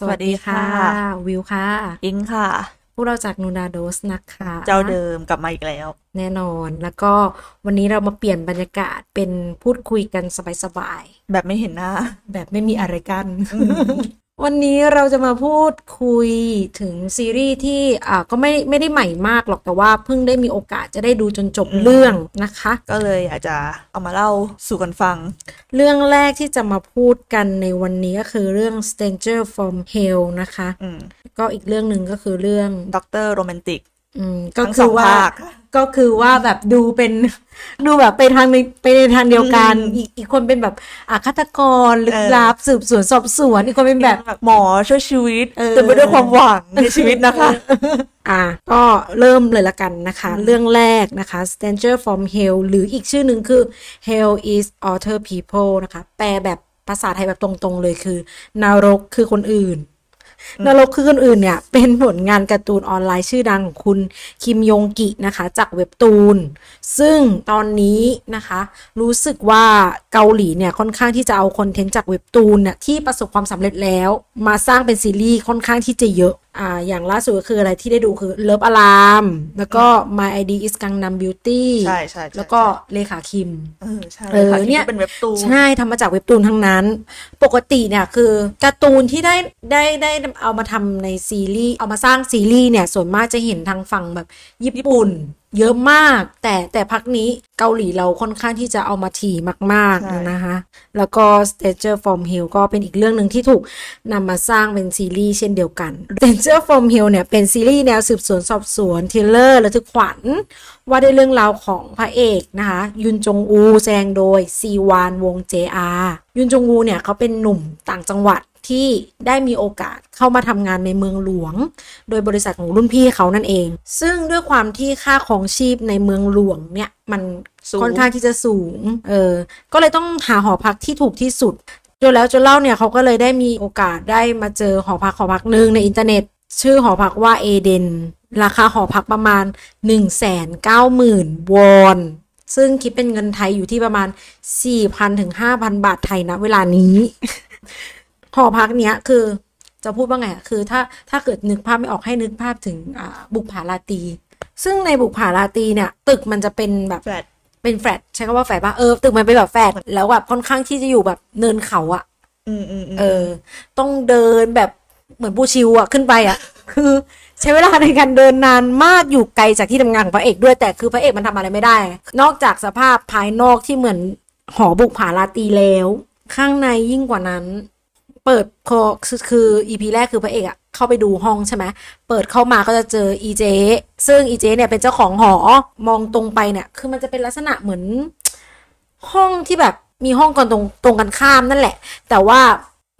สวัสดีค่ะวิวค่ะอิงค่ะพวกเราจากนูนาโดสนะคะเจ้าเดิมกลับมาอีกแล้วแน่นอนแล้วก็วันนี้เรามาเปลี่ยนบรรยากาศเป็นพูดคุยกันสบายๆแบบไม่เห็นหน้าแบบไม่มีอะไรกัน วันนี้เราจะมาพูดคุยถึงซีรีส์ที่ก็ไม่ได้ใหม่มากหรอกแต่ว่าเพิ่งได้มีโอกาสจะได้ดูจนจบเรื่องนะคะก็เลยอยากจะเอามาเล่าสู่กันฟังเรื่องแรกที่จะมาพูดกันในวันนี้ก็คือเรื่อง Stranger from Hell นะคะก็อีกเรื่องหนึ่งก็คือเรื่อง Dr. Romantic ก็คือว่าแบบดูแบบไปในทางเดียวกันอีกคนเป็นแบบฆาตกรลึกลับสืบสวนสอบสวนอีกคนเป็นแบบหมอช่วยชีวิตเต็มไปด้วยความหวังในชีวิตนะคะก็เริ่มเลยละกันนะคะเรื่องแรกนะคะ Stranger from Hell หรืออีกชื่อหนึ่งคือ Hell is Other People นะคะแปลแบบภาษาไทยแบบตรงๆเลยคือนรกคือคนอื่นนรกคือคนอื่นเนี่ยเป็นผลงานการ์ตูนออนไลน์ชื่อดังของคุณคิมยงกินะคะจากเว็บตูนซึ่งตอนนี้นะคะรู้สึกว่าเกาหลีเนี่ยค่อนข้างที่จะเอาคอนเทนต์จากเว็บตูนเนี่ยที่ประสบความสำเร็จแล้วมาสร้างเป็นซีรีส์ค่อนข้างที่จะเยอะอย่างล่าสุดก็คืออะไรที่ได้ดูคือ Love Alarm แล้วก็ My ID is Gangnam Beauty ใช่ๆแล้วก็เลขาคิมใช่เนี่ยเป็นเว็บตูนใช่ทำมาจากเว็บตูนทั้งนั้นปกติเนี่ยคือการ์ตูนที่ได้เอามาทำในซีรีส์เอามาสร้างซีรีส์เนี่ยส่วนมากจะเห็นทางฝั่งแบบญี่ปุ่นเยอะมากแต่พักนี้เกาหลีเราค่อนข้างที่จะเอามาถี่มากๆนะคะแล้วก็ Stranger from Hell ก็เป็นอีกเรื่องหนึ่งที่ถูกนำมาสร้างเป็นซีรีส์เช่นเดียวกัน Stranger from Hell เนี่ยเป็นซีรีส์แนวสืบสวนสอบสวนทริลเลอร์ระทึกขวัญว่าด้วยเรื่องราวของพระเอกนะคะยุนจงอูแสดงโดยซีวานวง JR ยุนจงอูเนี่ยเขาเป็นหนุ่มต่างจังหวัดที่ได้มีโอกาสเข้ามาทำงานในเมืองหลวงโดยบริษัทของรุ่นพี่เขานั่นเองซึ่งด้วยความที่ค่าครองชีพในเมืองหลวงเนี่ยมันค่อนข้างที่จะสูงก็เลยต้องหาหอพักที่ถูกที่สุดจนแล้วเนี่ยเขาก็เลยได้มีโอกาสได้มาเจอหอพักนึงในอินเทอร์เน็ตชื่อหอพักว่าเอเดนราคาหอพักประมาณ 190,000 วอนซึ่งคิดเป็นเงินไทยอยู่ที่ประมาณ 4,000 ถึง 5,000 บาทไทยณเวลานี้หอพักเนี้ยคือจะพูดว่าไงคือถ้าเกิดนึกภาพไม่ออกให้นึกภาพถึงบุปผาราตรีซึ่งในบุปผาราตรีเนี่ยตึกมันจะเป็นแบบเป็นแฟลตใช้คำว่าแฟลตป่ะตึกมันเป็นแบบแฟลตแล้วแบบค่อนข้างที่จะอยู่แบบเนินเขาอ่ะต้องเดินแบบเหมือนบูชิวอ่ะขึ้นไปอ่ะ คือใช้เวลาในการเดินนานมากอยู่ไกลจากที่ทำงานของพระเอกด้วยแต่คือพระเอกมันทำอะไรไม่ได้นอกจากสภาพภายนอกที่เหมือนหอบุปผาราตรีแล้วข้างในยิ่งกว่านั้นเปิดคือ EP แรกคือพระเอกอะเข้าไปดูห้องใช่ไหมเปิดเข้ามาก็จะเจออีเจซึ่งอีเจเนี่ยเป็นเจ้าของหอมองตรงไปเนี่ยคือมันจะเป็นลักษณะเหมือนห้องที่แบบมีห้องก่อนตรงกันข้ามนั่นแหละแต่ว่า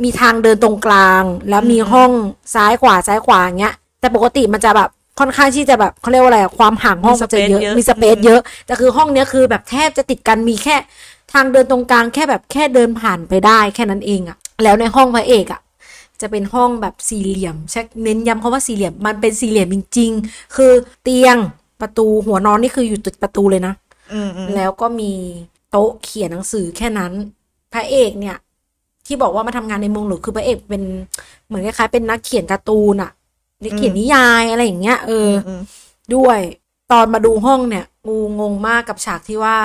มีทางเดินตรงกลางแล้วมีห้องซ้ายขวาอย่างเงี้ยแต่ปกติมันจะแบบค่อนข้างที่จะแบบเขาเรียกว่าอะไรอะความห่างห้องมันจะเยอะมีสเปซเยอะแต่คือห้องเนี้ยคือแบบแทบจะติดกันมีแค่ทางเดินตรงกลางแค่เดินผ่านไปได้แค่นั้นเองอะแล้วในห้องพระเอกอ่ะจะเป็นห้องแบบสี่เหลี่ยมเช็คเน้นย้ำเขาว่าสี่เหลี่ยมมันเป็นสี่เหลี่ยมจริงๆคือเตียงประตูหัวนอนนี่คืออยู่ติดประตูเลยนะแล้วก็มีโต๊ะเขียนหนังสือแค่นั้นพระเอกเนี่ยที่บอกว่ามาทำงานในเมืองหลวงคือพระเอกเป็นเหมือนคล้ายๆเป็นนักเขียนการ์ตูนอ่ะนักเขียนนิยายอะไรอย่างเงี้ยด้วยตอนมาดูห้องเนี่ยกูงงมากกับฉากที่ว่า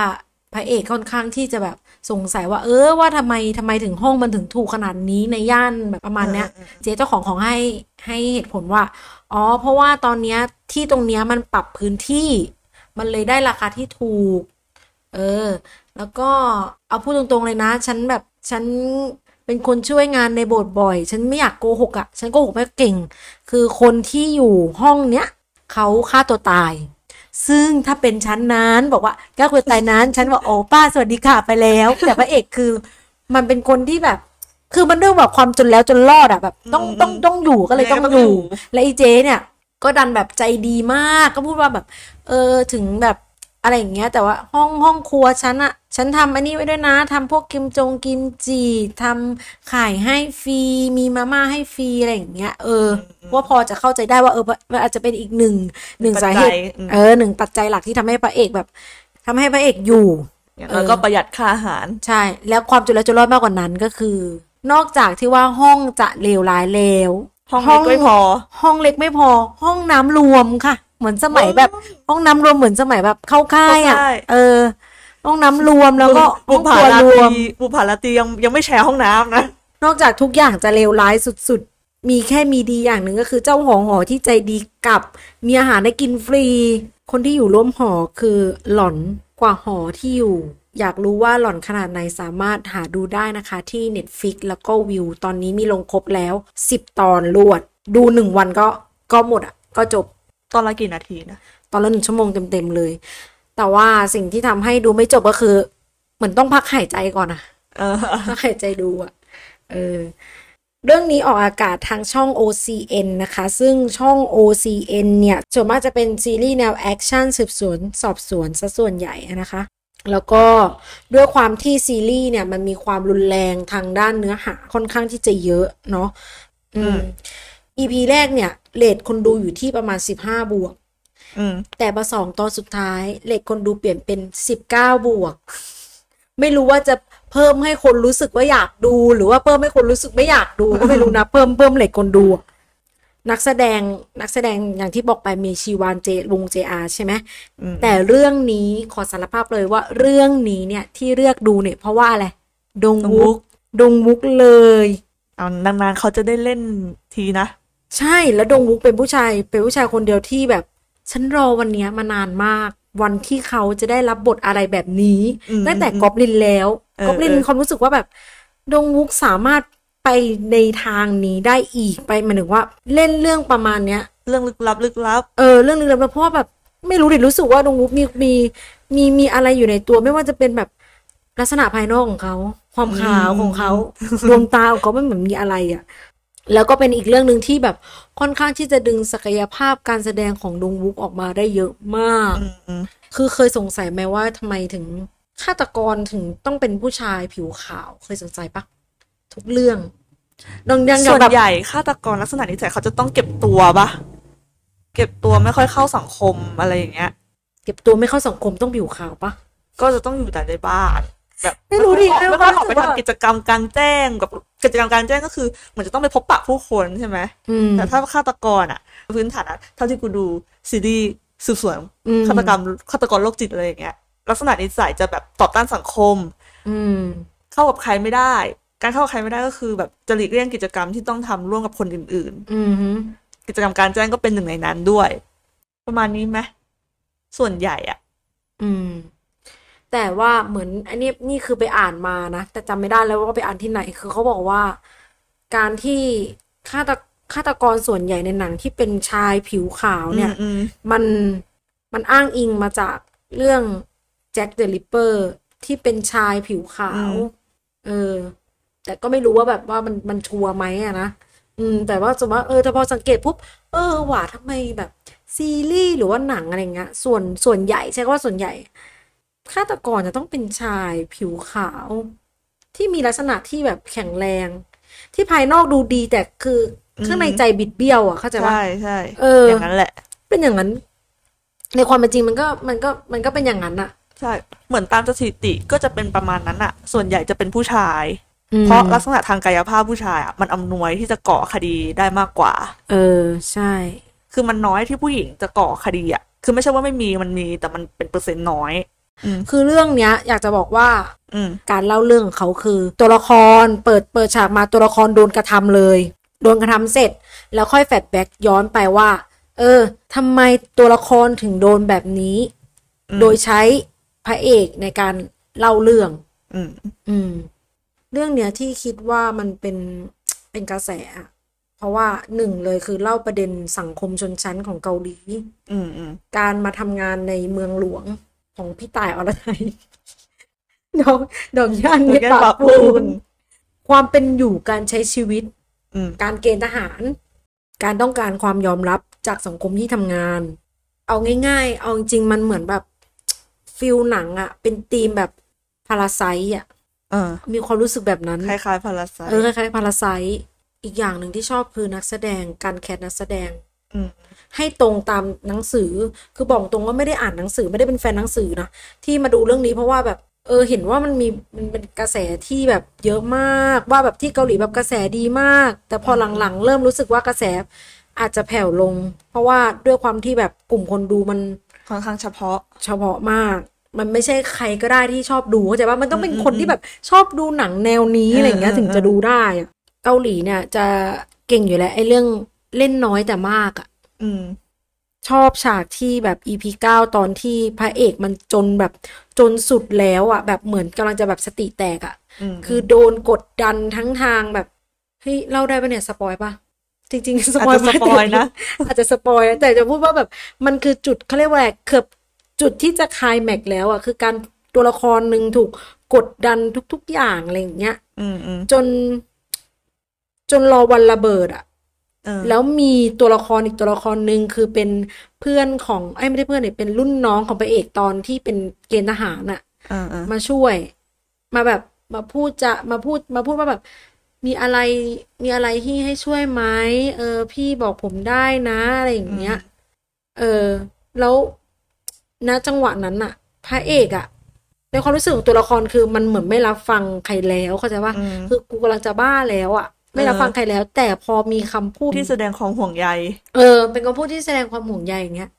พระเอกค่อนข้างที่จะแบบสงสัยว่าว่าทำไมถึงห้องมันถึงถูกขนาดนี้ในย่านแบบประมาณเนี้ยเจ๊เจ้าของให้เหตุผลว่าเพราะว่าตอนเนี้ยที่ตรงเนี้ยมันปรับพื้นที่มันเลยได้ราคาที่ถูกแล้วก็เอาพูดตรงๆเลยนะฉันเป็นคนช่วยงานในโบสถ์บ่อยฉันไม่อยากโกหกอ่ะฉันโกหกไม่เก่งคือคนที่อยู่ห้องเนี้ยเขาฆ่าตัวตายซึ่งถ้าเป็นชั้นนั้นบอกว่าแก้วคนตายนั้นชั้นว่าโอ้ป้าสวัสดีค่ะไปแล้วแต่พระเอกคือมันเป็นคนที่แบบคือมันเรื่องแบบความจนแล้วจนรอดอ่ะแบบต้องอยู่ก็เลยต้องอยู่และอีเจเนี่ยก็ดันแบบใจดีมากก็พูดว่าแบบถึงแบบอะไรอย่างเงี้ยแต่ว่าห้องครัวฉันอ่ะฉันทำอันนี้ไว้ด้วยนะทำพวกกิมจิทำขายให้ฟรีมีมาม่าให้ฟรีอะไรอย่างเงี้ยว่าพอจะเข้าใจได้ว่ามันอาจจะเป็นอีกหนึ่งสาเหตุหนึ่งปัจจัยหลักที่ทำให้พระเอกแบบทำให้พระเอกอยู่แล้วก็ประหยัดค่าอาหารใช่แล้วความจนแล้วจนรอดมากกว่านั้นก็คือ นอกจากที่ว่าห้องจะเลวร้ายแล้วห้องเล็กไม่พอห้องน้ำรวมค่ะเหมือนสมัยแบบห้องน้ำรวมเหมือนสมัยแบบเข้าค่ายอ่ะห้องน้ำรวมแล้วก็ห้องครัวรวมบุพการียังไม่แชร์ห้องน้ำนะนอกจากทุกอย่างจะเลวร้ายสุดๆมีแค่มีดีอย่างหนึ่งก็คือเจ้าหอที่ใจดีกับมีอาหารให้กินฟรีคนที่อยู่ร่วมหอคือหล่อนกว่าหอที่อยู่อยากรู้ว่าหล่อนขนาดไหนสามารถหาดูได้นะคะที่ Netflix แล้วก็วิวตอนนี้มีลงครบแล้ว10ตอนรวดดู1วันก็หมดอ่ะก็จบตอนละกี่นาทีนะตอนละ1ชั่วโมงเต็มๆเลยแต่ว่าสิ่งที่ทำให้ดูไม่จบก็คือเหมือนต้องพักหายใจก่อนอ่ะพักหายใจดูอ่ะเรื่องนี้ออกอากาศทางช่อง OCN นะคะซึ่งช่อง OCN เนี่ยส่วนมากจะเป็นซีรีส์แนวแอคชั่นสืบสวนสอบสวนซะส่วนใหญ่นะคะแล้วก็ด้วยความที่ซีรีส์เนี่ยมันมีความรุนแรงทางด้านเนื้อหาค่อนข้างที่จะเยอะเนาะEP แรกเนี่ยเรทคนดูอยู่ที่ประมาณ15+แต่มา2ตอนสุดท้ายเรทคนดูเปลี่ยนเป็น19+ไม่รู้ว่าจะเพิ่มให้คนรู้สึกว่าอยากดูหรือว่าเพิ่มให้คนรู้สึกไม่อยากดูก็ไม่รู้นะเพิ่มเรทคนดูนักแสดงอย่างที่บอกไปมีชีวานเจวง JR ใช่ไหมแต่เรื่องนี้ขอสารภาพเลยว่าเรื่องนี้เนี่ยที่เลือกดูเนี่ยเพราะว่าอะไรดงวุกเลยเอานานๆเขาจะได้เล่นทีนะใช่แล้วดงวุกเป็นผู้ชายคนเดียวที่แบบฉันรอวันนี้มานานมากวันที่เขาจะได้รับบทอะไรแบบนี้ตั้งแต่กอบลินแล้วกอบลินความรู้สึกว่าแบบดงวุกสามารถไปในทางนี้ได้อีกไปหมายถึงว่าเล่นเรื่องประมาณเนี้ยเรื่องลึกลับเรื่องลึกลับเพราะแบบไม่รู้ดิรู้สึกว่าดงวุกมีอะไรอยู่ในตัวไม่ว่าจะเป็นแบบลักษณะภายนอกของเขาความขาวของเขาดวงตาของเขาไม่เหมือนมีอะไรอ่ะแล้วก็เป็นอีกเรื่องนึงที่แบบค่อนข้างที่จะดึงศักยภาพการแสดงของดงวุกออกมาได้เยอะมากคือเคยสงสัยไหมว่าทำไมถึงฆาตกรถึงต้องเป็นผู้ชายผิวขาวเคยสงสัยปะทุกเรื่องส่วนใหญ่ฆาตกรลักษณะนิสัยเขาจะต้องเก็บตัวปะเก็บตัวไม่ค่อยเข้าสังคมอะไรอย่างเงี้ยเก็บตัวไม่เข้าสังคมต้องผิวขาวปะก็จะต้องอยู่แต่ในบ้านแบบไม่รู้ดิไม่ค่อยออกไปทำกิจกรรมกลางแจ้งกับกิจกรรมกลางแจ้งก็คือเหมือนจะต้องไปพบปะผู้คนใช่ไหมแต่ถ้าฆาตกรอ่ะพื้นฐานอ่ะเท่าที่กูดูซีรีส์สืบสวนฆาตกรโรคจิตอะไรอย่างเงี้ยลักษณะนิสัยจะแบบต่อต้านสังคมเข้ากับใครไม่ได้การเข้าใครไม่ได้ก็คือแบบจะหลีกเลี่ยงกิจกรรมที่ต้องทำร่วมกับคนอื่นๆกิจกรรมการแจ้งก็เป็นหนึ่งในนั้นด้วยประมาณนี้ไหมส่วนใหญ่อ่ะแต่ว่าเหมือนอันนี้นี่คือไปอ่านมานะแต่จำไม่ได้แล้วว่าไปอ่านที่ไหนคือเขาบอกว่าการที่ฆาตกรส่วนใหญ่ในหนังที่เป็นชายผิวขาวเนี่ยมันอ้างอิงมาจากเรื่องแจ็คเดอะริปเปอร์ที่เป็นชายผิวขาวแต่ก็ไม่รู้ว่าแบบว่ามันชัวร์ไหมอะนะแต่ว่าสมมติว่าแต่พอสังเกตปุ๊บว่าทำไมแบบซีรีส์หรือว่าหนังอะไรเงี้ยส่วนใหญ่ใช่ว่าส่วนใหญ่ฆาตกรจะต้องเป็นชายผิวขาวที่มีลักษณะที่แบบแข็งแรงที่ภายนอกดูดีแต่คือข้างในใจบิดเบี้ยวอ่ะเข้าใจป่ะใช่อย่างนั้นแหละเป็นอย่างนั้นในความเป็นจริงมันก็เป็นอย่างนั้นอ่ะใช่เหมือนตามสถิติก็จะเป็นประมาณนั้นอ่ะส่วนใหญ่จะเป็นผู้ชายเพราะลักษณะทางกายภาพผู้ชายอ่ะมันอำนวยที่จะก่อคดีได้มากกว่าใช่คือมันน้อยที่ผู้หญิงจะก่อคดีอ่ะคือไม่ใช่ว่าไม่มีมันมีแต่มันเป็นเปอร์เซ็นต์น้อยคือเรื่องเนี้ยอยากจะบอกว่าการเล่าเรื่องของเขาคือตัวละครเปิดฉากมาตัวละครโดนกระทำเลยโดนกระทำเสร็จแล้วค่อยแฟลชแบ็กย้อนไปว่าทำไมตัวละครถึงโดนแบบนี้โดยใช้พระเอกในการเล่าเรื่องเรื่องเนี้ยที่คิดว่ามันเป็นกระแสเพราะว่าหนึ่งเลยคือเล่าประเด็นสังคมชนชั้นของเกาหลีการมาทำงานในเมืองหลวงของพี่ต่ายอรไทยดอกย่านเนี่ยปะปูนความเป็นอยู่การใช้ชีวิตการเกณฑ์ทหารการต้องการความยอมรับจากสังคมที่ทำงานเอาง่ายๆเอาจริงมันเหมือนแบบฟิลหนังอ่ะเป็นธีมแบบพาราไซต์อ่ะมีความรู้สึกแบบนั้นคล้ายๆพาราไซต์คล้ายๆพาราไซต์อีกอย่างหนึ่งที่ชอบคือนักแสดงการแคสนักแสดงให้ตรงตามหนังสือคือบอกตรงว่าไม่ได้อ่านหนังสือไม่ได้เป็นแฟนหนังสือนะที่มาดูเรื่องนี้เพราะว่าแบบ เห็นว่ามันเป็นกระแสที่แบบเยอะมากว่าแบบที่เกาหลีแบบกระแสดีมากแต่พอหลังๆเริ่มรู้สึกว่ากระแสอาจจะแผ่วลงเพราะว่าด้วยความที่แบบกลุ่มคนดูมันค่อนข้างเฉพาะมากมันไม่ใช่ใครก็ได้ที่ชอบดูเข้าใจว่ามันต้องเป็นคนที่แบบชอบดูหนังแนวนี้อะไรอย่างเงี้ยถึงจะดูได้เกาหลีเนี่ยจะเก่งอยู่แล้วไอ้เรื่องเล่นน้อยแต่มากอ่ะชอบฉากที่แบบ EP 9 ตอนที่พระเอกมันจนแบบจนสุดแล้วอ่ะแบบเหมือนกำลังจะแบบสติแตกอ่ะคือโดนกดดันทั้งทางแบบเฮ้ยเล่าได้ป่ะเนี่ยสปอยป่ะจริงๆสปอยอาจจะสปอยนะอาจจะสปอยแต่จะพูดว่าแบบมันคือจุดเขาเรียกว่าเกือบจุดที่จะคลายแม็กแล้วอ่ะคือการตัวละครหนึ่งถูกกดดันทุกๆอย่างอะไรอย่างเงี้ยจนรอวันระเบิดอ่ะแล้วมีตัวละครอีกตัวละครหนึ่งคือเป็นเพื่อนของไม่ได้เพื่อนเนี่ยเป็นรุ่นน้องของพระเอกตอนที่เป็นเกณฑ์ทหารอ่ะมาช่วยมาแบบมาพูดว่าแบบมีอะไรที่ให้ช่วยไหมพี่บอกผมได้นะอะไรอย่างเงี้ยแล้วณจังหวะนั้นน่ะพระเอกอ่ะในความรู้สึกของตัวละครคือมันเหมือนไม่รับฟังใครแล้วเข้าใจป่ะคือกูกำลังจะบ้าแล้วอ่ะไม่รับฟังใครแล้วแต่พอมีคำพูดที่แสดงความห่วงใยเป็นคำพูดที่แสดงความห่วงใยอย่างเงี้ย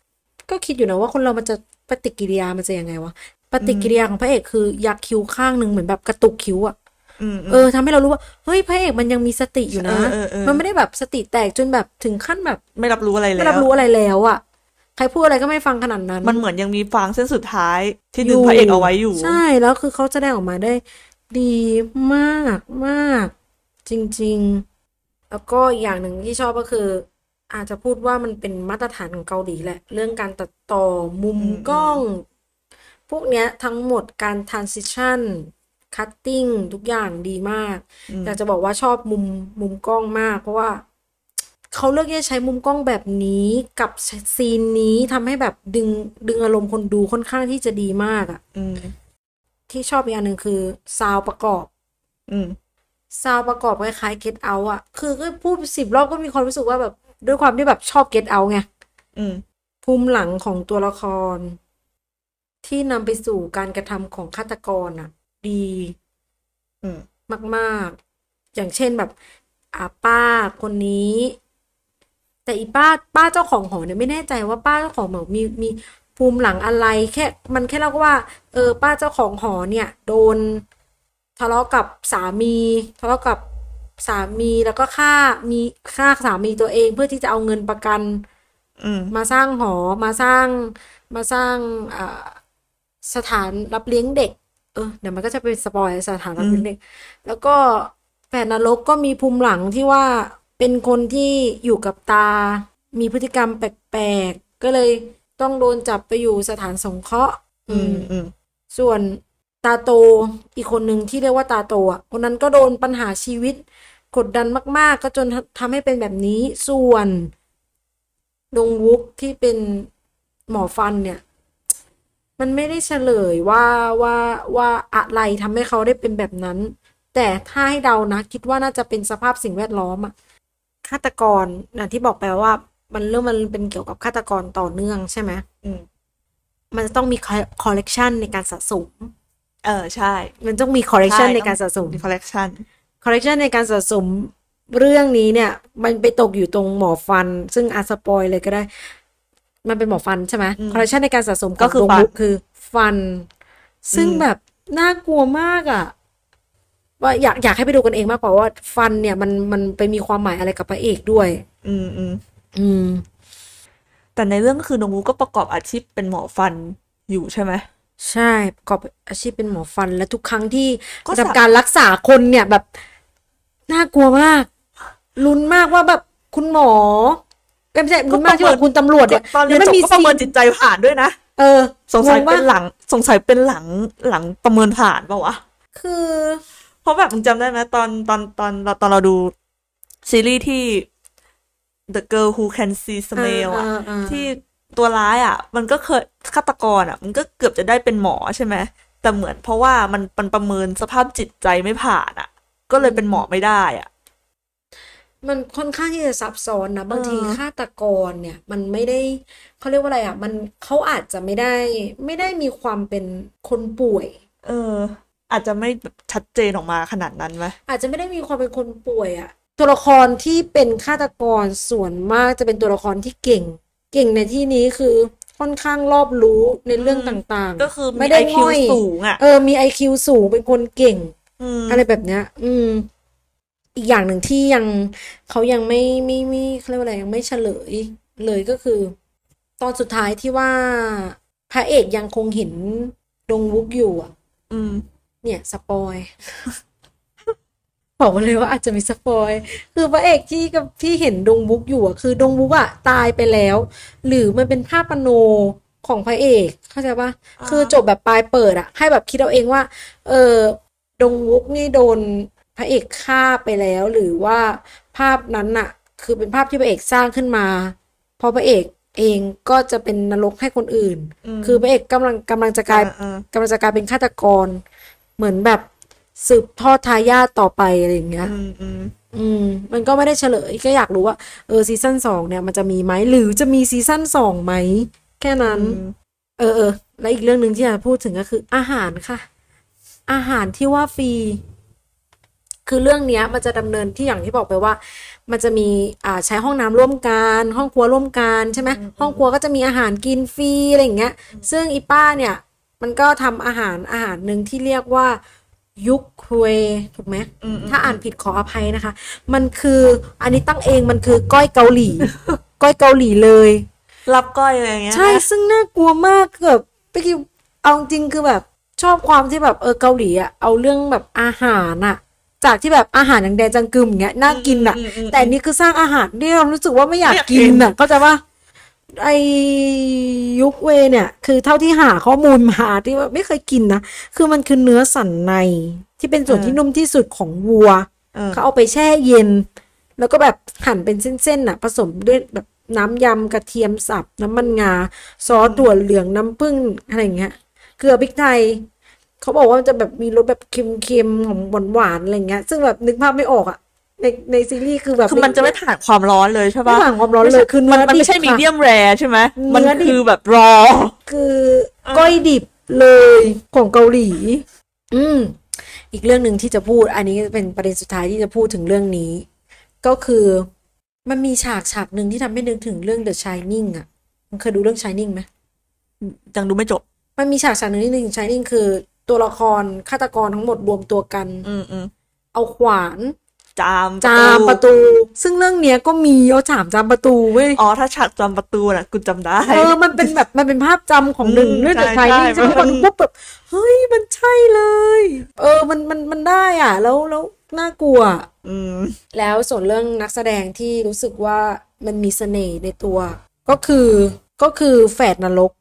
ก็คิดอยู่นะว่าคนเรามันจะปฏิกิริยามันจะยังไงวะปฏิกิริยาของพระเอกคือยักคิ้วข้างนึงเหมือนแบบกระตุกคิ้วอ่ะทำให้เรารู้ว่าเฮ้ยพระเอกมันยังมีสติอยู่นะมันไม่ได้แบบสติแตกจนแบบถึงขั้นแบบไม่รับรู้อะไรแล้วอ่ะใครพูดอะไรก็ไม่ฟังขนาดนั้นมันเหมือนยังมีฟางเส้นสุดท้ายที่ดึงพระเอกเอาไว้อยู่ใช่แล้วคือเขาแสดงออกมาได้ดีมากมากจริงๆแล้วก็อย่างหนึ่งที่ชอบก็คืออาจจะพูดว่ามันเป็นมาตรฐานของเกาหลีแหละเรื่องการตัดต่อมุมกล้องพวกเนี้ยทั้งหมดการ transition cutting ทุกอย่างดีมากอยากจะบอกว่าชอบมุมกล้องมากเพราะว่าเขาเลือกที่จะใช้มุมกล้องแบบนี้กับซีนนี้ทำให้แบบดึงอารมณ์คนดูค่อนข้างที่จะดีมากอ่ะที่ชอบอีกอันหนึ่งคือซาวด์ประกอบคล้ายๆ Get Out อ่ะคือก็พูด10รอบก็มีความรู้สึกว่าแบบด้วยความที่แบบชอบ Get Out ไงภูมิหลังของตัวละครที่นำไปสู่การกระทำของฆาตกรอ่ะดีมากๆอย่างเช่นแบบป้าคนนี้แต่อีป้าเจ้าของหอเนี่ยไม่แน่ใจว่าป้าเจ้าของหอมีภูมิหลังอะไรแค่เล่าว่าป้าเจ้าของหอเนี่ยโดนทะเลาะกับสามีแล้วก็ฆ่าสามีตัวเองเพื่อที่จะเอาเงินประกันมาสร้างหอมาสร้างสถานรับเลี้ยงเด็กเดี๋ยวมันก็จะเป็นสปอยสถานรับเลี้ยงเด็กแล้วก็แฟนนรกก็มีภูมิหลังที่ว่าเป็นคนที่อยู่กับตามีพฤติกรรมแปลกๆก็เลยต้องโดนจับไปอยู่สถานสงเคราะห์ส่วนตาโตอีกคนหนึ่งที่เรียกว่าตาโตอ่ะคนนั้นก็โดนปัญหาชีวิตกดดันมากๆก็จนทำให้เป็นแบบนี้ส่วนดงวุกที่เป็นหมอฟันเนี่ยมันไม่ได้เฉลยว่าอะไรทำให้เขาได้เป็นแบบนั้นแต่ถ้าให้เดานะคิดว่าน่าจะเป็นสภาพสิ่งแวดล้อมอ่ะฆาตกรนะที่บอกไปว่ามันเป็นเกี่ยวกับฆาตกรต่อเนื่องใช่ไหมมันจะต้องมีคอลเลกชันในการสะสมใช่มันต้องมีคอลเลกชันในการสะสมคอลเลกชันในการสะสมเรื่องนี้เนี่ยมันไปตกอยู่ตรงหมอฟันซึ่งอาจสปอยเลยก็ได้มันเป็นหมอฟันใช่ไหมคอลเลกชันในการสะสมก็คือฟันซึ่งแบบน่ากลัวมากอ่ะว่าอยากให้ไปดูกันเองมากกว่าว่าฟันเนี่ยมันไปมีความหมายอะไรกับพระเอกด้วยแต่ในเรื่องก็คือดงวุก็ประกอบอาชีพเป็นหมอฟันอยู่ใช่ไหมใช่ประกอบอาชีพเป็นหมอฟันและทุกครั้งที่ทำการรักษาคนเนี่ยแบบน่ากลัวมากลุ้นมากว่าแบบคุณหมอไม่ใช่ลุ้นมากที่ว่าคุณตำรวจเนี่ยตอนนี้มันมีประเมินจิตใจผ่านด้วยนะสงสัยเป็นหลังประเมินผ่านป่าววะคือเพราะแบบผมจำได้ไหมตอนเราดูซีรีส์ที่ The Girl Who Can See Smell อ่ะที่ตัวร้ายอ่ะมันก็เคยฆาตกรอ่ะมันก็เกือบจะได้เป็นหมอใช่ไหมแต่เหมือนเพราะว่ามันประเมินสภาพจิตใจไม่ผ่านอ่ะก็เลยเป็นหมอไม่ได้อ่ะมันค่อนข้างที่จะซับซ้อนนะบางทีฆาตกรเนี่ยมันไม่ได้เขาเรียกว่าอะไรอ่ะมันเขาอาจจะไม่ได้มีความเป็นคนป่วย อาจจะไม่ชัดเจนออกมาขนาดนั้นไหมอาจจะไม่ได้มีความเป็นคนป่วยอะตัวละครที่เป็นฆาตกรส่วนมากจะเป็นตัวละครที่เก่งในที่นี้คือค่อนข้างรอบรู้ในเรื่องต่างๆก็คือมี IQ สูงอ่ะมี IQ สูงเป็นคนเก่ง อะไรแบบเนี้ยอีกอย่างหนึ่งที่ยังเขายังไม่เค้าเรียกว่าอะไรยังไม่เฉลยเลยก็คือตอนสุดท้ายที่ว่าพระเอกยังคงเห็นดงวุกอยู่อ่ะเนี่ยสปอยบอกเลยว่าอาจจะมีสปอยคือพระเอกที่เห็นดงบุกอยู่อ่ะคือดงบุกอ่ะตายไปแล้วหรือมันเป็นภาพปโนของพระเอกเข้าใจป่ะคือจบแบบปลายเปิดอ่ะให้แบบคิดเอาเองว่าดงบุกนี่โดนพระเอกฆ่าไปแล้วหรือว่าภาพนั้นน่ะคือเป็นภาพที่พระเอกสร้างขึ้นมาพอพระเอกเองก็จะเป็นนรกให้คนอื่นคือพระเอกกำลังจะกลายเป็นฆาตกรเหมือนแบบสืบทอดทายาทต่อไปอะไรอย่างเงี้ยมันก็ไม่ได้เฉลยก็อยากรู้ว่าซีซั่น2เนี่ยมันจะมีไหมหรือจะมีซีซั่น2ไหมแค่นั้นและอีกเรื่องนึงที่อยากพูดถึงก็คืออาหารค่ะอาหารที่ว่าฟรีคือเรื่องเนี้ยมันจะดำเนินที่อย่างที่บอกไปว่ามันจะมีใช้ห้องน้ำร่วมกันห้องครัวร่วมกันใช่ไหมห้องครัวก็จะมีอาหารกินฟรีอะไรอย่างเงี้ยซึ่งอีป้าเนี่ยมันก็ทำอาหารนึงที่เรียกว่ายุคเควยถูกไหมถ้าอ่านผิดขออภัยนะคะมันคืออันนี้ตั้งเองมันคือก้อยเกาหลี ก้อยเกาหลีเลยรับก้อยอะไรอย่างเงี้ยใช่ซึ่งน่ากลัวมากแบบไปกินเอาจริงคือแบบชอบความที่แบบเกาหลีอะเอาเรื่องแบบอาหารอะจากที่แบบอาหารอย่างแดจังกึมอย่างเงี้ยน่ากินอะแต่อันนี้คือสร้างอาหารที่เรารู้สึกว่าไม่อยากกินอะเข้าใจป่ะไอยุคเวเนี่ยคือเท่าที่หาข้อมูลมาที่ว่าไม่เคยกินนะคือมันคือเนื้อสันในที่เป็นส่วนที่นุ่มที่สุดของวัวเขาเอาไปแช่เย็นแล้วก็แบบหั่นเป็นเส้นๆน่ะผสมด้วยแบบน้ำยำกระเทียมสับน้ำมันงาซอสถั่วเหลืองน้ำผึ้งอะไรอย่างเงี้ยเกลือพริกไทยเขาบอกว่ามันจะแบบมีรสแบบเค็มๆหอมหวานๆอะไรเงี้ยซึ่งแบบนึกภาพไม่ออกอ่ะในซีรีส์คือแบบคือมันจะไม่ผ่านความร้อนเลยใช่ป่ะไม่ผ่านความร้อนเลยคือมันไม่ใช่มีเดียมแรร์ใช่ไหมมันคือแบบรอคือก้อยดิบเลยของเกาหลีอีกเรื่องนึงที่จะพูดอันนี้เป็นประเด็นสุดท้ายที่จะพูดถึงเรื่องนี้ก็คือมันมีฉากนึงที่ทำให้นึกถึงเรื่อง The Shining อ่ะมึงเคยดูเรื่อง Shining ไหมยังดูไม่จบมันมีฉากนึงที่นึกถึง Shining คือตัวละครฆาตกรทั้งหมดรวมตัวกันเอาขวานจามประตูซึ่งเรื่องเนี้ยก็มีเอาจามประตูเว้ยอ๋อถ้าฉากจามประตูน่ะกูจำได้มันเป็นแบบมันเป็นภาพจำของนึงเรื่องเดอะไชนิ่งทุกคนปุ๊บแบบเฮ้ยมันใช่เลยมันได้อ่ะแล้วน่ากลัวแล้วส่วนเรื่องนักแสดงที่รู้สึกว่ามันมีเสน่ห์ในตัวก็คือแฝดนรก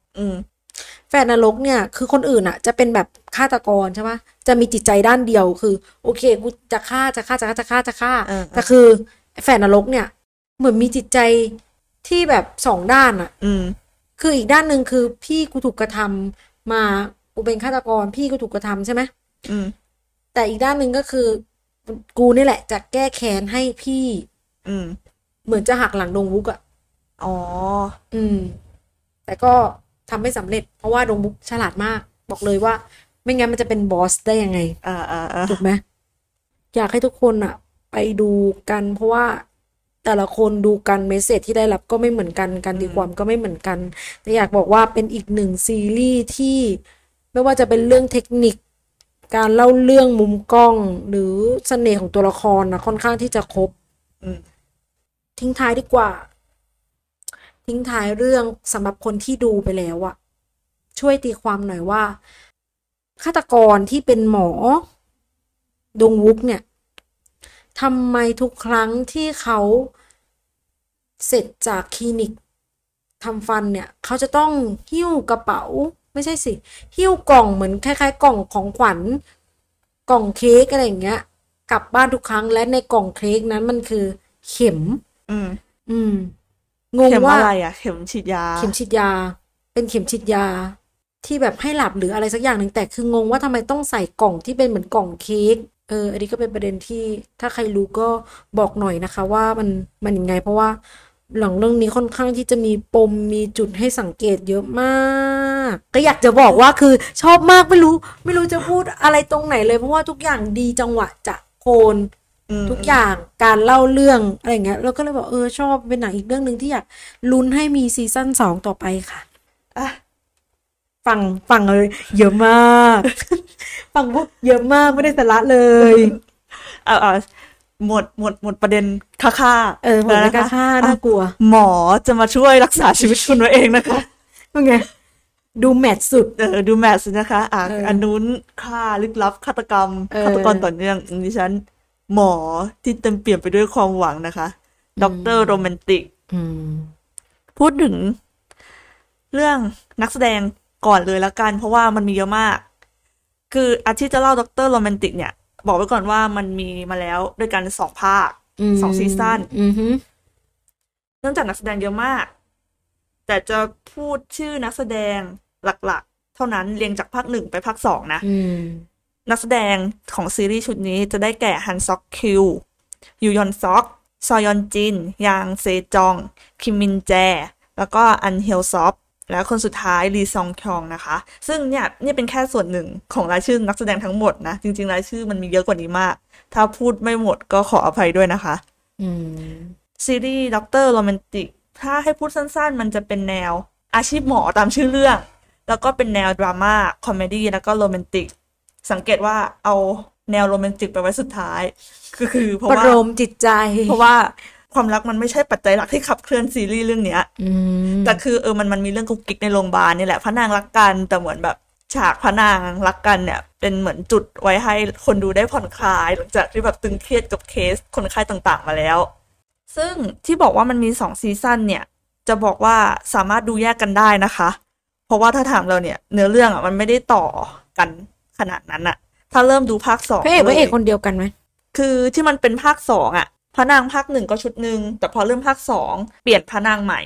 แฟนนรกเนี่ยคือคนอื่นอ่ะจะเป็นแบบฆาตกรใช่ป่ะจะมีจิตใจด้านเดียวคือโอเคกูจะฆ่าแต่คือแฟนนรกเนี่ยเหมือนมีจิตใจที่แบบสองด้านอ่ะคืออีกด้านนึงคือพี่กูถูกกระทำมากูเป็นฆาตกรพี่กูถูกกระทำใช่ไหมแต่อีกด้านนึงก็คือกูนี่แหละจะแก้แค้นให้พี่เหมือนจะหักหลังดงวุกอ่ะอ๋อแต่ก็ทำไม่สำเร็จเพราะว่าดงบุกฉลาดมากบอกเลยว่าไม่งั้นมันจะเป็นบอสได้ยังไงถูกไหมอยากให้ทุกคนอะไปดูกันเพราะว่าแต่ละคนดูกันเมสเซจที่ได้รับก็ไม่เหมือนกันการตีความก็ไม่เหมือนกันแต่อยากบอกว่าเป็นอีกหนึ่งซีรีส์ที่ไม่ว่าจะเป็นเรื่องเทคนิคการเล่าเรื่องมุมกล้องหรือเสน่ห์ของตัวละครนะค่อนข้างที่จะครบทิ้งท้ายเรื่องสำหรับคนที่ดูไปแล้วอะช่วยตีความหน่อยว่าฆาตกรที่เป็นหมอดงวุกเนี่ยทำไมทุกครั้งที่เขาเสร็จจากคลินิกทำฟันเนี่ยเขาจะต้องหิ้วกระเป๋าไม่ใช่สิหิ้วกล่องเหมือนคล้ายๆกล่องของขวัญกล่องเค้กอะไรอย่างเงี้ยกลับบ้านทุกครั้งและในกล่องเค้กนั้นมันคือเข็มงงว่าอะไรอะเข็มฉีดยาเป็นเข็มฉีดยาที่แบบให้หลับหรืออะไรสักอย่างนึงแต่คืองงว่าทำไมต้องใส่กล่องที่เป็นเหมือนกล่องเค้กอันนี้ก็เป็นประเด็นที่ถ้าใครรู้ก็บอกหน่อยนะคะว่ามันยังไงเพราะว่าหลังเรื่องนี้ค่อนข้างที่จะมีปมมีจุดให้สังเกตเยอะมาก ากก็อยากจะบอกว่าคือชอบมากไม่รู้จะพูดอะไรตรงไหนเลยเพราะว่าทุกอย่างดีจังหวะจะโคนทุกอย่างการเล่าเรื่องอะไรเงี้ยเราก็เลยบอกชอบเป็นหนังอีกเรื่องนึงที่อยากลุ้นให้มีซีซั่น2ต่อไปค่ะอ่ะฟังเลยเยอะมากฟังพวกเยอะมากไม่ได้สาระเลยเอาหมดประเด็นค่าหมดประเด็นค่าน่ากลัวหมอจะมาช่วยรักษาชีวิตคุณไว้เองนะคะเป็นไงดูแมทสุดดูแมทสุดนะคะอันนู้นฆ่าลึกลับฆาตกรรมฆาตกรต่อเนื่องดิฉันหมอที่เต็มเปี่ยมไปด้วยความหวังนะคะด็อกเตอร์โรแมนติกพูดถึงเรื่องนักแสดงก่อนเลยละกันเพราะว่ามันมีเยอะมากคืออาทิตย์จะเล่าด็อกเตอร์โรแมนติกเนี่ยบอกไว้ก่อนว่ามันมีมาแล้วด้วยกัน2ภาค2ซีซั่นเนื่องจากนักแสดงเยอะมากแต่จะพูดชื่อนักแสดงหลักๆเท่านั้นเรียงจากภาค1ไปภาค2นะนักแสดงของซีรีส์ชุดนี้จะได้แก่ฮันซอกคิวยูยอนซอกซอยอนจินยางเซจองคิมมินแจแล้วก็อันเฮลซอฟแล้วคนสุดท้ายลีซองคองนะคะซึ่งเนี่ยเป็นแค่ส่วนหนึ่งของรายชื่อนักแสดงทั้งหมดนะจริงๆรายชื่อมันมีเยอะกว่านี้มากถ้าพูดไม่หมดก็ขออภัยด้วยนะคะซีรีส์ด็อกเตอร์โรแมนติกถ้าให้พูดสั้นๆมันจะเป็นแนวอาชีพหมอตามชื่อเรื่องแล้วก็เป็นแนวดราม่าคอมเมดี้แล้วก็โรแมนติกสังเกตว่าเอาแนวโรแมนติกไปไว้สุดท้ายคือเพราะว่าประโลมจิตใจเพราะว่าความรักมันไม่ใช่ปัจจัยหลักที่ขับเคลื่อนซีรีส์เรื่องเนี้ยแต่คือมันมีเรื่องกุ๊กกิ๊กในโรงพยาบาลนี่แหละพระนางรักกันแต่เหมือนแบบฉากพระนางรักกันเนี่ยเป็นเหมือนจุดไว้ให้คนดูได้ผ่อนคลายหลังจากที่แบบตึงเครียดกับเคสคนไข้ต่างๆมาแล้วซึ่งที่บอกว่ามันมี2ซีซั่นเนี่ยจะบอกว่าสามารถดูแยกกันได้นะคะเพราะว่าถ้าถามเราเนี่ยเนื้อเรื่องอ่ะมันไม่ได้ต่อกันขนาดนั้นอ่ะถ้าเริ่มดูภาค2พระเอกคนเดียวกันมั้ยคือที่มันเป็นภาค2อ่ะพระนางภาค1ก็ชุดนึงแต่พอเริ่มภาค2เปลี่ยนพระนางใหม่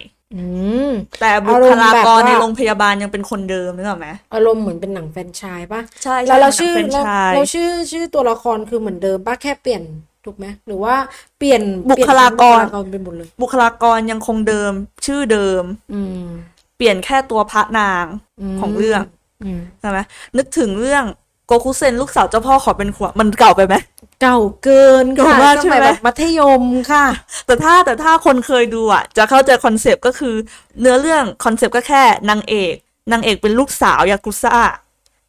แต่บุคลากรในโรงพยาบาลยังเป็นคนเดิมนึกออกมั้ยอารมณ์เหมือนเป็นหนังแฟรนไชส์ป่ะใช่แล้วชื่อตัวละครคือเหมือนเดิมป่ะแค่เปลี่ยนถูกมั้ยหรือว่าเปลี่ยนบุคลากรเป็นหมดเลยบุคลากรยังคงเดิมชื่อเดิมเปลี่ยนแค่ตัวพระนางของเรื่องใช่มั้ยนึกถึงเรื่องโกคุเซ็นลูกสาวเจ้าพ่อขอเป็นขวบมันเก่าไปไหมเก่าเกินค่ะสมัยแบบมัธยมค่ะแต่ถ้าคนเคยดูอ่ะจะเข้าใจคอนเซปต์ก็คือเนื้อเรื่องคอนเซปต์ก็แค่นางเอกเป็นลูกสาวยากุซ่า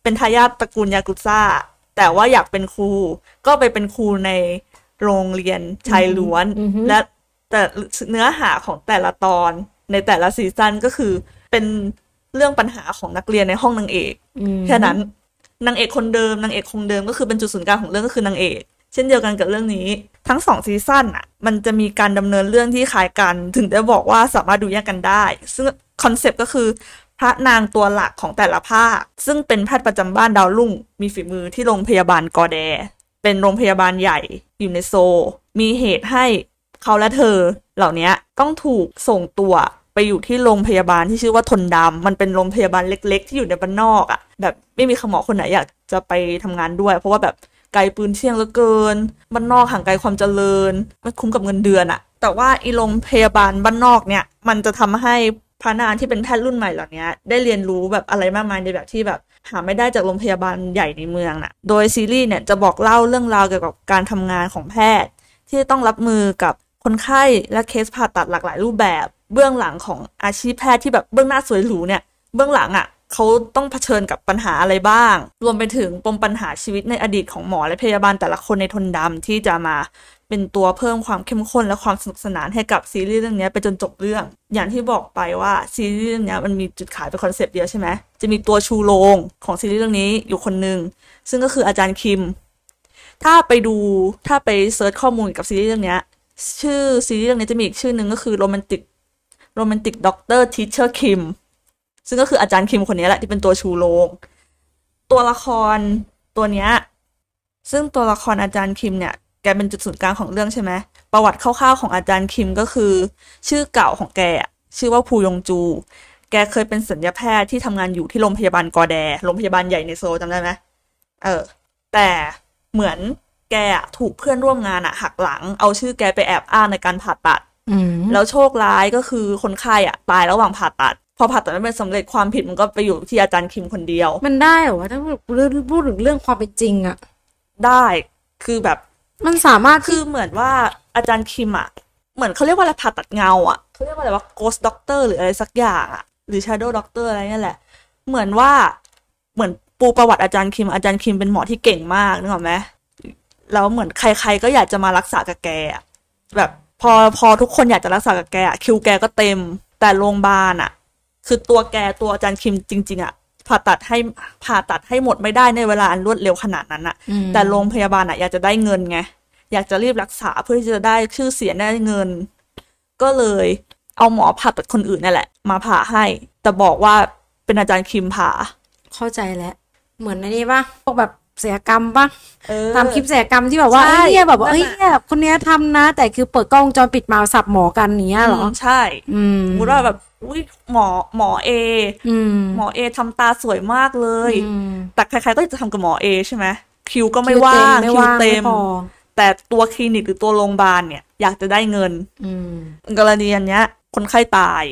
เป็นทายาทตระกูลยากุซ่าแต่ว่าอยากเป็นครูก็ไปเป็นครูในโรงเรียนชายล้วนและแต่เนื้อหาของแต่ละตอนในแต่ละซีซั่นก็คือเป็นเรื่องปัญหาของนักเรียนในห้องนางเอกแค่นั้นนางเอกคนเดิมนางเอกคงเดิมก็คือเป็นจุดศูนย์กลางของเรื่องก็คือนางเอกเช่นเดียวกันกับเรื่องนี้ทั้ง2ซีซั่นอ่ะมันจะมีการดำเนินเรื่องที่คล้ายกันถึงได้บอกว่าสามารถดูแยกกันได้ซึ่งคอนเซปต์ก็คือพระนางตัวหลักของแต่ละภาคซึ่งเป็นแพทย์ประจำบ้านดาวรุ่งมีฝีมือที่โรงพยาบาลกอแดเป็นโรงพยาบาลใหญ่อยู่ในโซลมีเหตุให้เขาและเธอเหล่านี้ต้องถูกส่งตัวไปอยู่ที่โรงพยาบาลที่ชื่อว่าทนดำมันเป็นโรงพยาบาลเล็กๆที่อยู่ในบ้านนอกอ่ะแบบไม่มีหมอคนไหนอยากจะไปทำงานด้วยเพราะว่าแบบไกลปืนเที่ยงเหลือเกินบ้านนอกห่างไกลความเจริญไม่คุ้มกับเงินเดือนอ่ะแต่ว่าอีโรงพยาบาลบ้านนอกเนี่ยมันจะทำให้พนักงานที่เป็นแพทย์รุ่นใหม่เหล่านี้ได้เรียนรู้แบบอะไรมากมายในแบบที่แบบหาไม่ได้จากโรงพยาบาลใหญ่ในเมืองน่ะโดยซีรีส์เนี่ยจะบอกเล่าเรื่องราวเกี่ยวกับการทำงานของแพทย์ที่ต้องรับมือกับคนไข้และเคสผ่าตัดหลากหลายรูปแบบเบื้องหลังของอาชีพแพทย์ที่แบบเบื้องหน้าสวยหรูเนี่ยเบื้องหลังอ่ะเขาต้องเผชิญกับปัญหาอะไรบ้างรวมไปถึงปมปัญหาชีวิตในอดีตของหมอและพยาบาลแต่ละคนในทนดำที่จะมาเป็นตัวเพิ่มความเข้มข้นและความสนุกสนานให้กับซีรีส์เรื่องนี้ไปจนจบเรื่องอย่างที่บอกไปว่าซีรีส์เรื่องนี้มันมีจุดขายเป็นคอนเซปต์เดียวใช่ไหมจะมีตัวชูโรงของซีรีส์เรื่องนี้อยู่คนนึงซึ่งก็คืออาจารย์คิมถ้าไปเซิร์ชข้อมูลกับซีรีส์เรื่องนี้ชื่อซีรีส์เรื่องนี้จะมีอีกชื่อนึงก็คือโรแมนติกด็อกเตอร์ทีเชอร์คิมซึ่งก็คืออาจารย์คิมคนนี้แหละที่เป็นตัวชูโรงตัวละครตัวเนี้ยซึ่งตัวละครอาจารย์คิมเนี่ยแกเป็นจุดศูนย์กลางของเรื่องใช่ไหมประวัติคร่าวๆของอาจารย์คิมก็คือชื่อเก่าของแกชื่อว่าภูยงจูแกเคยเป็นศัลยแพทย์ที่ทำงานอยู่ที่โรงพยาบาลกอแดโรงพยาบาลใหญ่ในโซลจำได้ไหมแต่เหมือนแกถูกเพื่อนร่วมงานหักหลังเอาชื่อแกไปแอบอ้างในการผ่าตัดแล้วโชคร้ายก็คือคนไข้ตายระหว่างผ่าตัด พอผ่าตัดไม่สำเร็จความผิดมันก็ไปอยู่ที่อาจารย์คิมคนเดียวมันได้เหรอวะถ้าพูดถึงเรื่องความเป็นจริงอะได้คือแบบมันสามารถคือเหมือนว่าอาจารย์คิมอะเหมือนเขาเรียกว่าอะไรผ่าตัดเงาอะเขาเรียกว่าอะไรว่า ghost doctor หรืออะไรสักอย่างอะหรือ shadow doctor อะไรนี่แหละเหมือนว่าเหมือนปูประวัติอาจารย์คิมอาจารย์คิมเป็นหมอที่เก่งมากนึกออกไหมแล้วเหมือนใครๆก็อยากจะมารักษากับแกอะแบบพอทุกคนอยากจะรักษากับแกอะคิวแกก็เต็มแต่โรงพยาบาลอะคือตัวแกตัวอาจารย์คิมจริงๆอะผ่าตัดให้หมดไม่ได้ในเวลาอันรวดเร็วขนาดนั้นอะแต่โรงพยาบาลอะอยากจะได้เงินไงอยากจะรีบรักษาเพื่อที่จะได้ชื่อเสียงได้เงินก็เลยเอาหมอผ่าตัดคนอื่นนั่นแหละมาผ่าให้แต่บอกว่าเป็นอาจารย์คิมผ่าเข้าใจแล้วเหมือนในนี้ป่ะพวกแบบศัลยกรรมป่ะทำคลิปศัลยกรรมที่แบบว่าเฮ้ยแบบว่าเฮ้ยคนนี้ทำนะแต่คือเปิดกล้องวงจรปิดมาสับหมอกันเนี้ยหรอใช่พูดว่าแบบอุ้ยหมอเอหมอเอทำตาสวยมากเลยแต่ใครๆก็จะทำกับหมอเอใช่ไหมคิวก็ไม่ว่างคิวเต็มแต่ตัวคลินิกหรือตัวโรงพยาบาลเนี่ยอยากจะได้เงินกรณีอันเนี้ยคนไข้ตาย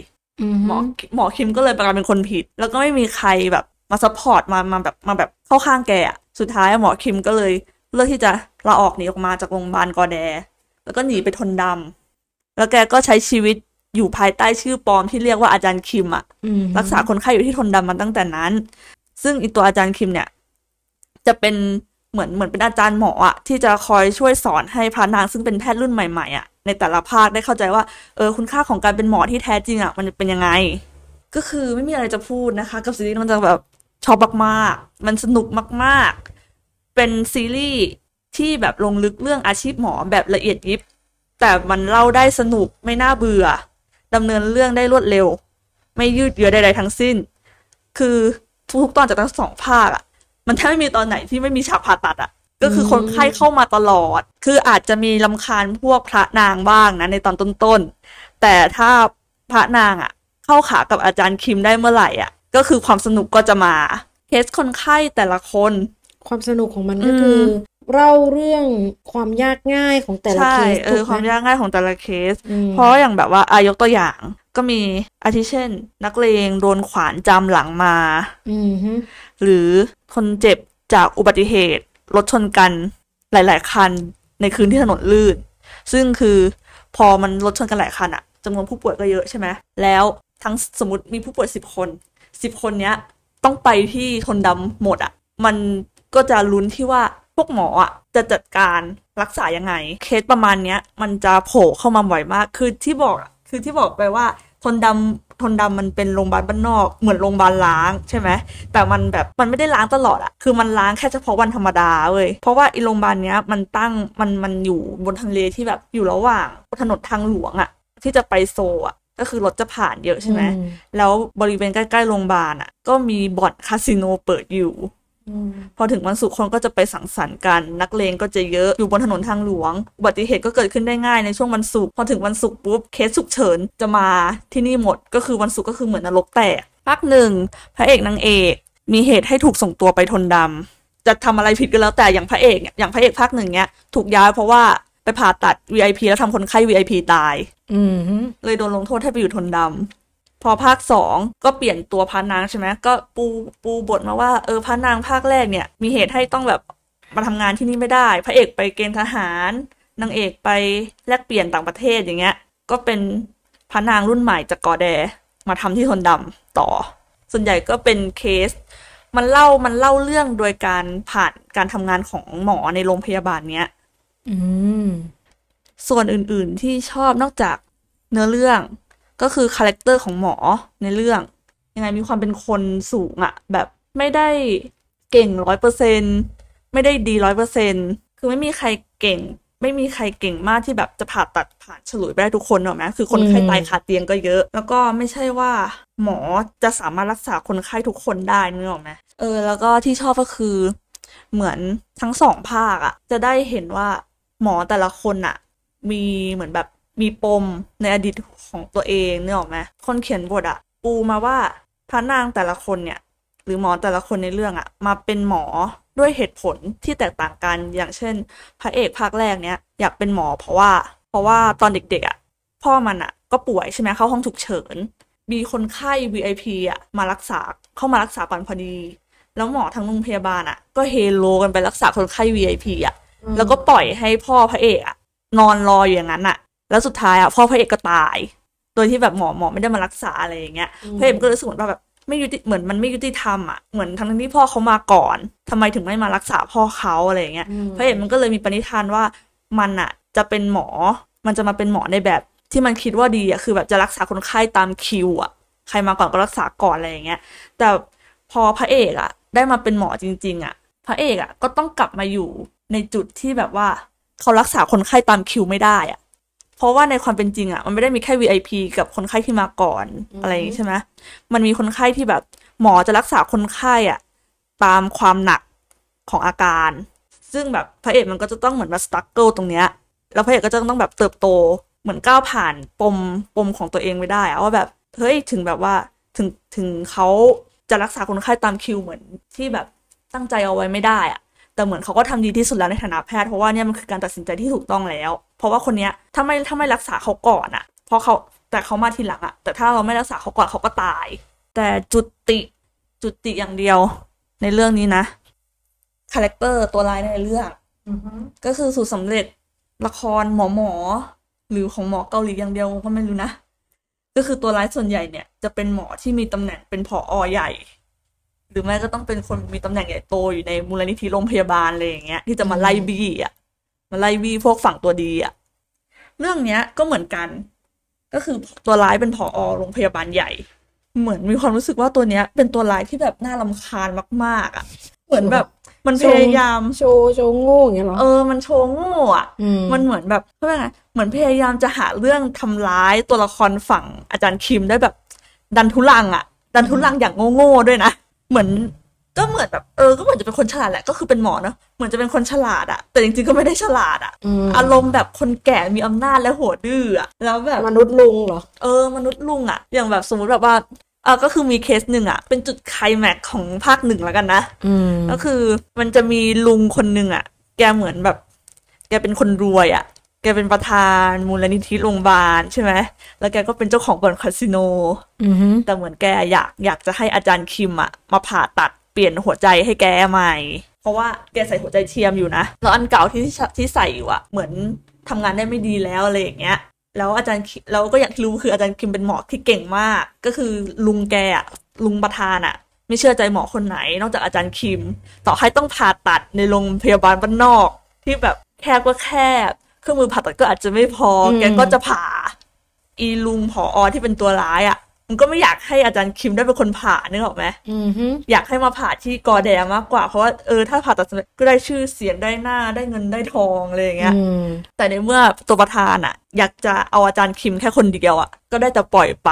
หมอคิมก็เลยกลายเป็นคนผิดแล้วก็ไม่มีใครแบบมาซัพพอร์ตมาแบบเข้าข้างแกอ่ะสุดท้ายหมอคิมก็เลยเลือกที่จะลาออกหนีออกมาจากโรงพยาบาลกอแดแล้วก็หนีไปทนดำแล้วแกก็ใช้ชีวิตอยู่ภายใต้ชื่อปลอมที่เรียกว่าอาจารย์คิมอ่ะรักษาคนไข้อยู่ที่ทนดำมาตั้งแต่นั้นซึ่งอีตัวอาจารย์คิมเนี่ยจะเป็นเหมือนเป็นอาจารย์หมออ่ะที่จะคอยช่วยสอนให้พระนางซึ่งเป็นแพทย์รุ่นใหม่ๆอ่ะในแต่ละภาคได้เข้าใจว่าคุณค่าของการเป็นหมอที่แท้จริงอ่ะมันเป็นยังไงก็คือไม่มีอะไรจะพูดนะคะกับซีรีส์มันจะแบบชอบมากๆมันสนุกมากๆเป็นซีรีส์ที่แบบลงลึกเรื่องอาชีพหมอแบบละเอียดยิบแต่มันเล่าได้สนุกไม่น่าเบื่อดำเนินเรื่องได้รวดเร็วไม่ยืดเยื้อใดๆทั้งสิ้นคือทุกตอนจากทั้งสองภาคอ่ะมันแทบไม่มีตอนไหนที่ไม่มีฉากผ่าตัดอ่ะก็คือคนไข้เข้ามาตลอดคืออาจจะมีรำคาญพวกพระนางบ้างนะในตอนต้นๆแต่ถ้าพระนางอ่ะเข้าขากับอาจารย์คิมได้เมื่อไหร่อ่ะก็คือความสนุกก็จะมาเคสคนไข้แต่ละคนความสนุกของมันก็คือเล่าเรื่องความยากง่ายของแต่ละเคสความยากง่ายของแต่ละเคสเพราะอย่างแบบว่าอายกตัวอย่างก็มีอาทิเช่นนักเลงโดนขวานจามหลังมาหรือคนเจ็บจากอุบัติเหตุรถชนกันหลายๆคันในคืนที่ถนนลื่นซึ่งคือพอมันรถชนกันหลายคันอะจำนวนผู้ป่วยก็เยอะใช่ไหมแล้วทั้งสมมติมีผู้ป่วย10คนเนี้ยต้องไปที่ทนดำหมดอะมันก็จะลุ้นที่ว่าพวกหมออะจะจัดการรักษายังไงเคสประมาณเนี้ยมันจะโผล่เข้ามาบ่อยมากคือที่บอกไปว่าทนดำมันเป็นโรงพยาบาลบ้านนอกเหมือนโรงพยาบาลล้างใช่ไหมแต่มันแบบมันไม่ได้ล้างตลอดอะคือมันล้างแค่เฉพาะวันธรรมดาเว้ยเพราะว่าอีโรงพยาบาลเนี้ยมันอยู่บนทะเลที่แบบอยู่ระหว่างถนนทางหลวงอะที่จะไปโซอะก็คือรถจะผ่านเยอะใช่ไหมแล้วบริเวณใกล้ๆโรงพยาบาลอ่ะก็มีบ่อนคาสิโนเปิดอยู่พอถึงวันศุกร์คนก็จะไปสังสรรค์กันนักเลงก็จะเยอะอยู่บนถนนทางหลวงอุบัติเหตุก็เกิดขึ้นได้ง่ายในช่วงวันศุกร์พอถึงวันศุกร์ปุ๊บเคสฉุกเฉินจะมาที่นี่หมดก็คือวันศุกร์ก็คือเหมือนนรกแตกภาคหนึ่งพระเอกนางเอกมีเหตุให้ถูกส่งตัวไปทนดำจะทำอะไรผิดก็แล้วแต่อย่างพระเอกภาคหนึ่งเนี้ยถูกย้ายเพราะว่าไปผ่าตัด VIP แล้วทำคนไข้ VIP ตายเลยโดนลงโทษให้ไปอยู่ทนดำพอภาค2ก็เปลี่ยนตัวพระนางใช่ไหมก็ปูบทมาว่าพระนางภาคแรกเนี่ยมีเหตุให้ต้องแบบมาทำงานที่นี่ไม่ได้พระเอกไปเกณฑ์ทหารนางเอกไปแลกเปลี่ยนต่างประเทศอย่างเงี้ยก็เป็นพระนางรุ่นใหม่จากกอแดมาทำที่ทนดำต่อส่วนใหญ่ก็เป็นเคสมันเล่าเรื่องโดยการผ่านการทำงานของหมอในโรงพยาบาลเนี้ยส่วนอื่นๆที่ชอบนอกจากเนื้อเรื่องก็คือคาแรคเตอร์ของหมอในเรื่องยังไงมีความเป็นคนสูงอะแบบไม่ได้เก่ง 100% ไม่ได้ดี 100% คือไม่มีใครเก่งมากที่แบบจะผ่าตัดผ่านฉลุยไปได้ทุกคนหรอกนะคือคนไข้ตายคาเตียงก็เยอะแล้วก็ไม่ใช่ว่าหมอจะสามารถรักษาคนไข้ทุกคนได้นึกออกมั้ยแล้วก็ที่ชอบก็คือเหมือนทั้งสองภาคอะจะได้เห็นว่าหมอแต่ละคนอะมีเหมือนแบบมีปมในอดีตของตัวเองเนี่ยหรอไหมคนเขียนบทอะปูมาว่าพระนางแต่ละคนเนี่ยหรือหมอแต่ละคนในเรื่องอะมาเป็นหมอด้วยเหตุผลที่แตกต่างกันอย่างเช่นพระเอกภาคแรกเนี่ยอยากเป็นหมอเพราะว่าตอนเด็กๆอะพ่อมันอะก็ป่วยใช่ไหมเข้าห้องฉุกเฉิน มีคนไข้ VIP อ่ะมารักษาเข้ามารักษาก่อนพอดีแล้วหมอทางโรงพยาบาลอ่ะก็เฮโลกันไปรักษาคนไข้ VIP อ่ะแล้วก็ปล่อยให้พ่อพระเอกอ่ะนอนรออยู่อย่างนั้นอ่ะแล้วสุดท้ายอ่ะพ่อพระเอกก็ตายโดยที่แบบหมอไม่ได้มารักษาอะไรอย่างเงี้ยพระเอกก็เลยรู้สึกว่าแบบไม่ยุติเหมือนมันไม่ยุติธรรมอ่ะเหมือนทั้งที่พ่อเขามาก่อนทำไมถึงไม่มารักษาพ่อเขาอะไรอย่างเงี้ยพระเอกมันก็เลยมีปณิธานว่ามันอ่ะจะเป็นหมอมันจะมาเป็นหมอในแบบที่มันคิดว่าดีอ่ะคือแบบจะรักษาคนไข้ตามคิวอ่ะใครมาก่อนก็รักษาก่อนอะไรอย่างเงี้ยแต่พอพระเอกอ่ะได้มาเป็นหมอจริงๆอ่ะพระเอกอ่ะก็ต้องกลับมาอยู่ในจุดที่แบบว่าเขารักษาคนไข้ตามคิวไม่ได้อ่ะเพราะว่าในความเป็นจริงอ่ะมันไม่ได้มีแค่ VIP กับคนไข้ที่มาก่อนอะไรอย่างงี้ใช่ไหมมันมีคนไข้ที่แบบหมอจะรักษาคนไข้อ่ะตามความหนักของอาการซึ่งแบบพระเอกมันก็จะต้องเหมือนมาสตรักเกิลตรงเนี้ยแล้วพระเอกก็จะต้องแบบเติบโตเหมือนก้าวผ่านปมของตัวเองไปได้อะว่าแบบเฮ้ยถึงแบบว่าถึงเขาจะรักษาคนไข้ตามคิวเหมือนที่แบบตั้งใจเอาไว้ไม่ได้อะแต่เหมือนเขาก็ทำดีที่สุดแล้วในฐานะแพทย์เพราะว่าเนี่ยมันคือการตัดสินใจที่ถูกต้องแล้วเพราะว่าคนเนี้ยถ้าไม่รักษาเขาก่อนอะเพราะเขาแต่เขามาทีหลังอะแต่ถ้าเราไม่รักษาเขาก่อนเขาก็ตายแต่จุติอย่างเดียวในเรื่องนี้นะคาแรคเตอร์ตัวร้ายในเรื่อง mm-hmm. ก็คือสูตรสำเร็จละครหมอหรือของหมอเกาหลีอย่างเดียวก็ไม่รู้นะก็คือตัวร้ายส่วนใหญ่เนี่ยจะเป็นหมอที่มีตำแหน่งเป็นผอ.ใหญ่หรือแม้ก็ต้องเป็นคนมีตำแหน่งใหญ่โตอยู่ในมูลนิธิโรงพยาบาลอะไรอย่างเงี้ยที่จะมาไล่บี้อ่ะมาไล่บี้พวกฝั่งตัวดีอ่ะเรื่องเนี้ยก็เหมือนกันก็คือตัวร้ายเป็นผอ.โรงพยาบาลใหญ่เหมือนมีความรู้สึกว่าตัวเนี้ยเป็นตัวร้ายที่แบบน่ารำคาญมากๆอ่ะเหมือนแบบมันพยายามโชว์โง่อย่างเงี้ยเหรอมันโชว์โง่อ่ะมันเหมือนแบบเขาเรียกไงเหมือนพยายามจะหาเรื่องทำร้ายตัวละครฝั่งอาจารย์คิมได้แบบดันทุลังอย่างโง่ๆด้วยนะเหมือนแบบก็เหมือนจะเป็นคนฉลาดแหละก็คือเป็นหมอเนาะเหมือนจะเป็นคนฉลาดอ่ะแต่จริงๆก็ไม่ได้ฉลาดอ่ะอารมณ์แบบคนแก่มีอำนาจและหัวดื้ออ่ะแล้วแบบมนุษย์ลุงเหรอมนุษย์ลุงอ่ะอย่างแบบสมมติแบบว่าก็คือมีเคสหนึ่งอ่ะเป็นจุดไคลแม็กซ์ของภาคหนึ่งแล้วกันนะก็คือมันจะมีลุงคนหนึ่งอ่ะแกเหมือนแบบแกเป็นคนรวยอ่ะแกเป็นประธานมูลนิธิโรงพยาบาลใช่ไหมแล้วแกก็เป็นเจ้าของบ่อนคาสิโนแต่เหมือนแกอยากจะให้อาจารย์คิมอ่ะมาผ่าตัดเปลี่ยนหัวใจให้แกใหม่เพราะว่าแกใส่หัวใจเทียมอยู่นะแล้วอันเก่าที่ใส่อยู่อ่ะเหมือนทำงานได้ไม่ดีแล้วอะไรอย่างเงี้ยแล้วอาจารย์เราก็อยากรู้คืออาจารย์คิมเป็นหมอที่เก่งมากก็คือลุงแกอะลุงประธานอะไม่เชื่อใจหมอคนไหนนอกจากอาจารย์คิมต่อให้ต้องผ่าตัดในโรงพยาบาลบ้านนอกที่แบบแคบเครื่องมือผ่าตัดก็อาจจะไม่พอแกก็จะผ่าอีลุงผอ.ที่เป็นตัวร้ายอะมันก็ไม่อยากให้อาจารย์คิมได้เป็นคนผ่านึกออกไหมอยากให้มาผ่าที่กอแดมากกว่าเพราะว่าถ้าผ่าตัดก็ได้ชื่อเสียงได้หน้าได้เงินได้ทองอะไรอย่างเงี้ยแต่ในเมื่อตัวประธานอ่ะอยากจะเอาอาจารย์คิมแค่คนเดียวอ่ะก็ได้แต่ปล่อยไป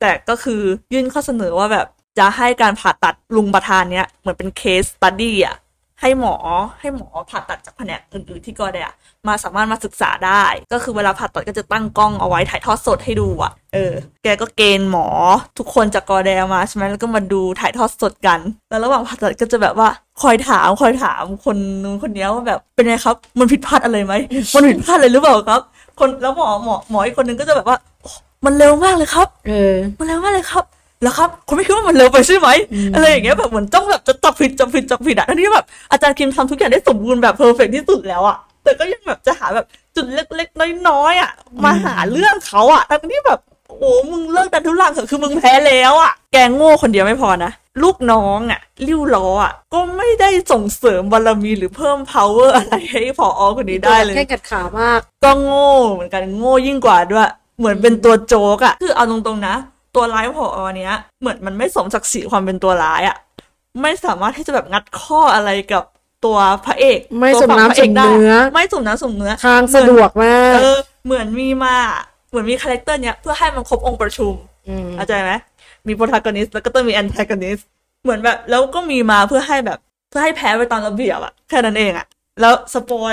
แต่ก็คือยื่นข้อเสนอว่าแบบจะให้การผ่าตัดลุงประธานเนี้ยเหมือนเป็นเคสสตั๊ดดี้อ่ะให้หมอผ่าตัดจากแผนกอื่นๆที่ก็ได้มาสามารถมาศึกษาได้ก็คือเวลาผ่าตัดก็จะตั้งกล้องเอาไว้ถ่ายทอดสดให้ดูอ่ะแกก็เกณฑ์หมอทุกคนจากกอแดมาใช่ไหมแล้วก็มาดูถ่ายทอดสดกันแล้วระหว่างผ่าตัดก็จะแบบว่าคอยถามคนนู้นคนนี้ว่าแบบเป็นไงครับมันผิดพลาดอะไรไหมมันผิดพลาดอะไรหรือเปล่าครับคนแล้วหมออีกคนนึงก็จะแบบว่ามันเร็วมากเลยครับมันเร็วมากเลยครับแล้วครับคุณไม่คิดว่ามันเร็วไปใช่ไหมอะไรอย่างเงี้ยแบบเหมือนต้องแบบจะจับผิดอ่ะทั้งที่แบบอาจารย์คิมทำทุกอย่างได้สมบูรณ์แบบเพอร์เฟคที่สุดแล้วอ่ะแต่ก็ยังแบบจะหาแบบจุดเล็กๆน้อยๆอ่ะมาหาเรื่องเขาอ่ะทั้งที่แบบโอ้มึงเลิกดันทุรังเถอะคือมึงแพ้แล้วอ่ะแกโง่คนเดียวไม่พอนะลูกน้องอ่ะริ้วล้ออ่ะก็ไม่ได้ส่งเสริมบารมีหรือเพิ่ม power อะไรให้ผอ.คนนี้ได้เลยแค่กัดขามากก็โง่เหมือนกันโง่ยิ่งกว่าด้วยเหมือนเป็นตัวโจ๊กอ่ะคือเอาตรงๆนะตัวร้ายผอ.เนี้ยเหมือนมันไม่สมศักดิ์ศรีความเป็นตัวร้ายอ่ะไม่สามารถที่จะแบบงัดข้ออะไรกับตัวพระเอกตัวฝั่งพระเอกได้ไม่สมน้ำสมเนื้อทางสะดวกมากเหมือนมีมาเหมือนมีคาแรคเตอร์เนี้ยเพื่อให้มันครบองค์ประชุมเข้าใจไหมมีโปรทากอนิสต์แล้วก็ต้องมีแอนทากอนิสต์เหมือนแบบแล้วก็มีมาเพื่อให้แพ้ไปตามระเบียบอ่ะแค่นั้นเองอ่ะแล้วสปอย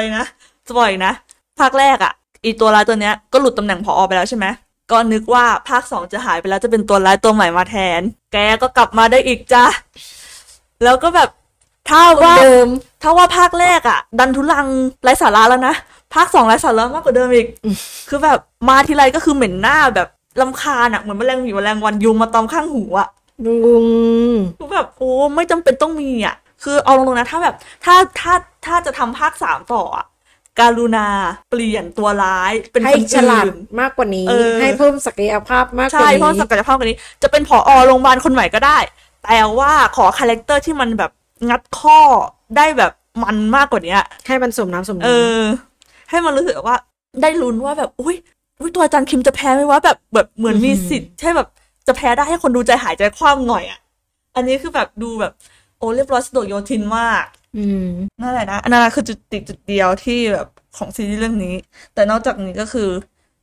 นะภาคแรกอ่ะอีตัวร้ายตัวเนี้ยก็หลุดตำแหน่งผอ.ไปแล้วใช่ไหมก็นึกว่าภาค2จะหายไปแล้วจะเป็นตัวร้ายตัวใหม่มาแทนแกก็กลับมาได้อีกจ้ะแล้วก็แบบถ้าว่าภาคแรกอ่ะดันทุลังไร้สาระแล้วนะภาค2ไร้สาระมากกว่าเดิมอีกคือแบบมาทีไรก็คือเหม็นหน้าแบบ รำคาญอะเหมือนแมลงผีแมลงวันยุงมาตอมข้างหูอะคือแบบโอ้ไม่จำเป็นต้องมีอะคือเอาลงนะถ้าแบบถ้าจะทำภาค3ต่ออะกรุณาเปลี่ยนตัวร้ายเป็นคนฉลาดมากกว่านี้ให้เพิ่มศักยภาพมากกว่านี้ใช่เพิ่มศักยภาพกว่านี้จะเป็นผอ.โรงพยาบาลคนใหม่ก็ได้แต่ว่าขอคาแรคเตอร์ที่มันแบบงัดข้อได้แบบมันมากกว่านี้ให้มันสมน้ำสมเนื้อให้มันรู้สึกว่าได้ลุ้นว่าแบบอุ้ยตัวอาจารย์คิมจะแพ้ไหมวะแบบเหมือนมีสิทธิ์ใช่แบบจะแพ้ได้ให้คนดูใจหายใจคว่ำหน่อยอ่ะอันนี้คือแบบดูแบบโอ้เรียบร้อยสะดวกโยทินมากนั่นแหละนะอันนั้นคือจุดเดียวที่แบบของซีรีส์เรื่องนี้แต่นอกจากนี้ก็คือ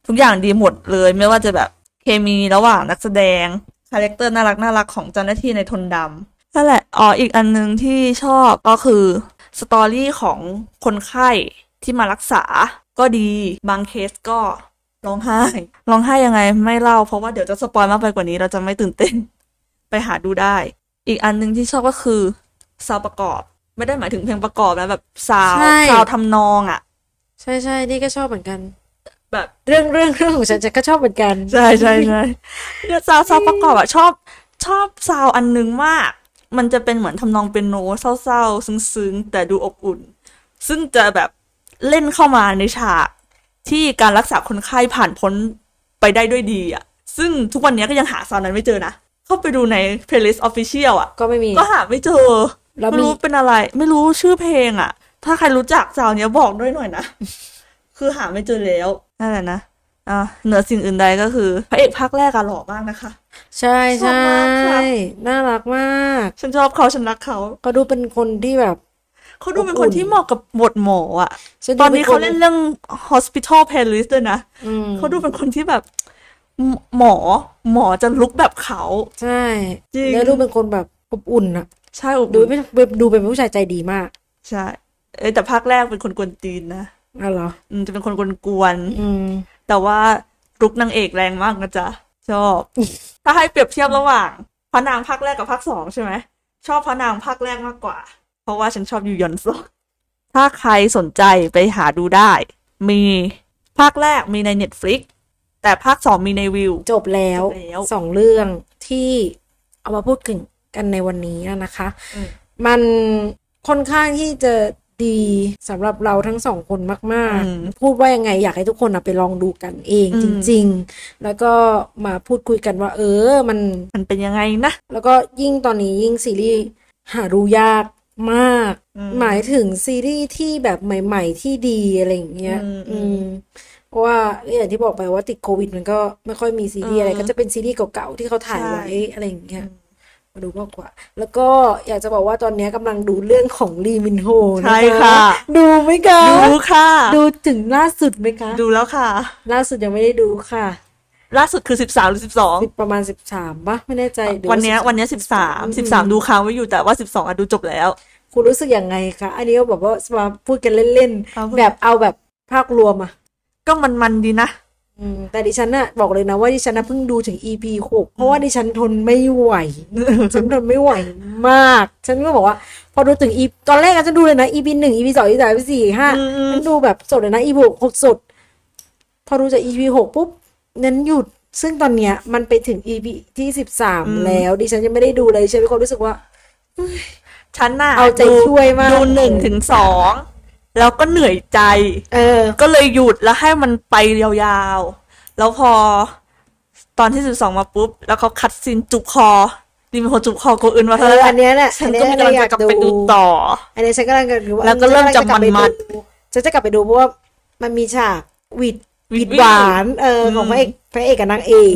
ทุกอย่างดีหมดเลยไม่ว่าจะแบบเคมีระหว่างนักแสดงคาแรคเตอร์น่ารักของเจ้าหน้าที่ในทนดำนั่นแหละอ๋ออีกอันนึงที่ชอบก็คือสตอรี่ของคนไข้ที่มารักษาก็ดีบางเคสก็ร้องไห้ยังไงไม่เล่าเพราะว่าเดี๋ยวจะสปอยมากไปกว่านี้เราจะไม่ตื่นเต้นไปหาดูได้อีกอันนึงที่ชอบก็คือซาวประกอบไม่ได้หมายถึงเพลงประกอบนะแบบซาวทำนองอ่ะใช่ๆนี่ก็ชอบเหมือนกันแบบเรื่องของฉันก็ชอบเหมือนกันใช่ๆๆเนี่ยซาวประกอบอ่ะชอบซาวอันนึงมากมันจะเป็นเหมือนทำนองเป็นโน้ตเศร้าๆซึ้งๆแต่ดูอบอุ่นซึ่งจะแบบเล่นเข้ามาในฉากที่การรักษาคนไข้ผ่านพ้นไปได้ด้วยดีอ่ะซึ่งทุกวันนี้ก็ยังหาซาวนั้นไม่เจอนะเข้าไปดูใน playlist official อ่ะก็ไม่มีก็หาไม่เจอไม่รู้เป็นอะไรไม่รู้ชื่อเพลงอ่ะถ้าใครรู้จักซาวนี้บอกด้วยหน่อยนะ คือหาไม่เจอแล้วนั่นแหละนะเหนือสิ่งอื่นใดก็คือพระเอกภาคแรกอะหล่อมากนะคะใช่ใช่น่ารักมากฉันชอบเขาฉันรักเขาก็ดูเป็นคนที่แบบเขาดูเป็นคนที่เหมาะกับบทหมออ่ะตอนนี้เขาเล่นเรื่อง Hospital Playlist ด้วยนะเขาดูเป็นคนที่แบบหมอจะลุกแบบเขาใช่จริงแล้วดูเป็นคนแบบอบอุ่นอะใช่อบอุ่นดูเป็นผู้ชายใจดีมากใช่แต่ภาคแรกเป็นคนกวนตีนนะอ๋อเหรอจะเป็นคนกวนแต่ว่าลุกนางเอกแรงมากนะจ๊ะชอบ ถ้าให้เปรียบเทียบระหว่างพระนางภาคแรกกับภาค2ใช่ไหมชอบพระนางภาคแรกมากกว่าเพราะว่าฉันชอบยูยอนซอกถ้าใครสนใจไปหาดูได้มีภาคแรกมีใน Netflix แต่ภาค2มีในวิวจบแล้ว2เรื่องที่เอามาพูดถึงกันในวันนี้นะคะมันค่อนข้างที่จะดีสำหรับเราทั้งสองคนมากๆพูดว่ายังไงอยากให้ทุกคนไปลองดูกันเองจริงๆแล้วก็มาพูดคุยกันว่ามันเป็นยังไงนะแล้วก็ยิ่งตอนนี้ยิ่งซีรีส์หาดูยากมากหมายถึงซีรีส์ที่แบบใหม่ๆที่ดีอะไรอย่างเงี้ยเพราะว่าอย่างที่บอกไปว่าติดโควิดมันก็ไม่ค่อยมีซีรีส์อะไรก็จะเป็นซีรีส์เก่าๆที่เขาถ่ายไว้อะไรอย่างเงี้ยดูมากกว่าแล้วก็อยากจะบอกว่าตอนนี้กำลังดูเรื่องของลีมินโฮนะคะใช่ค่ะดูไหมคะดูค่ะดูถึงล่าสุดไหมคะดูแล้วค่ะล่าสุดยังไม่ได้ดูค่ะล่าสุดคือ13หรือ12ประมาณ13ป่ะไม่แน่ใจวันนี้13ดูค้างไว้อยู่แต่ว่า12อ่ะดูจบแล้วคุณรู้สึกยังไงคะอันนี้ก็บอกว่ามาพูดกันเล่นๆแบบเอาแบบภาพรวมอ่ะก็มันดีนะแต่ดิฉันน่ะบอกเลยนะว่าดิฉันน่ะเพิ่งดูถึง EP 6เพราะว่าดิฉันทนไม่ไหว ฉันทนไม่ไหวมากฉันก็บอกว่าพอดูถึง EP ตอนแรกฉันดูเลยนะ EP 1 EP 2 EP 3 EP 4 5ฉันดูแบบสดเลยนะ EP 6สดพอดูจาก EP 6ปุ๊บนั้นหยุดซึ่งตอนเนี้ยมันไปถึง EP ที่13แล้วดิฉันยังไม่ได้ดูเลยฉันมีความรู้สึกว่าฉันน่ะเอาใจช่วยมากดู1ถึง2แล้วก็เหนื่อยใจก็เลยหยุดแล้วให้มันไปยาวๆแล้วพอตอนที่12มาปุ๊บแล้วเขาคัดซีนจุบคอดิมิโฮจุบคอโกอื่นมาแล้วอันนี้แหละฉันก็ไม่ได้กลับไปดูต่ออันนี้ฉันก็เลยรู้ว่าแล้วก็เริ่มจะมันฉันจะกลับไปดูเพราะว่ามันมีฉากหวีดหวานของพระเอกกับนางเอก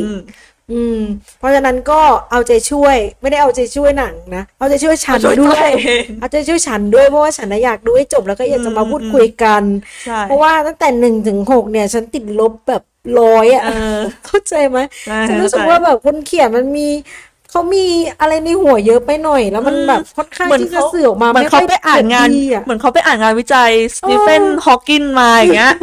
เพราะฉะนั้นก็เอาใจช่วยไม่ได้เอาใจช่วยหนังนะเอาใจช่วยฉันด้วยเอาใจช่วยฉันด้วยเพราะว่าฉันอยากดูให้จบแล้วก็อยากจะมาพูดคุยกันเพราะว่าตั้งแต่1ถึง6เนี่ยฉันติดลบแบบ100อ่ะเข้าใจไหมฉันรู้สึกว่าแบบคนเขียนมันมีเขามีอะไรในหัวเยอะไปหน่อยแล้วมันแบบค่อนข้างที่จะสื่อออกมาไม่ค่อยได้อ่านงานเหมือนเขาไปอ่านงานวิจัยสตีเฟนฮอว์กินมาอย่างเงี้ย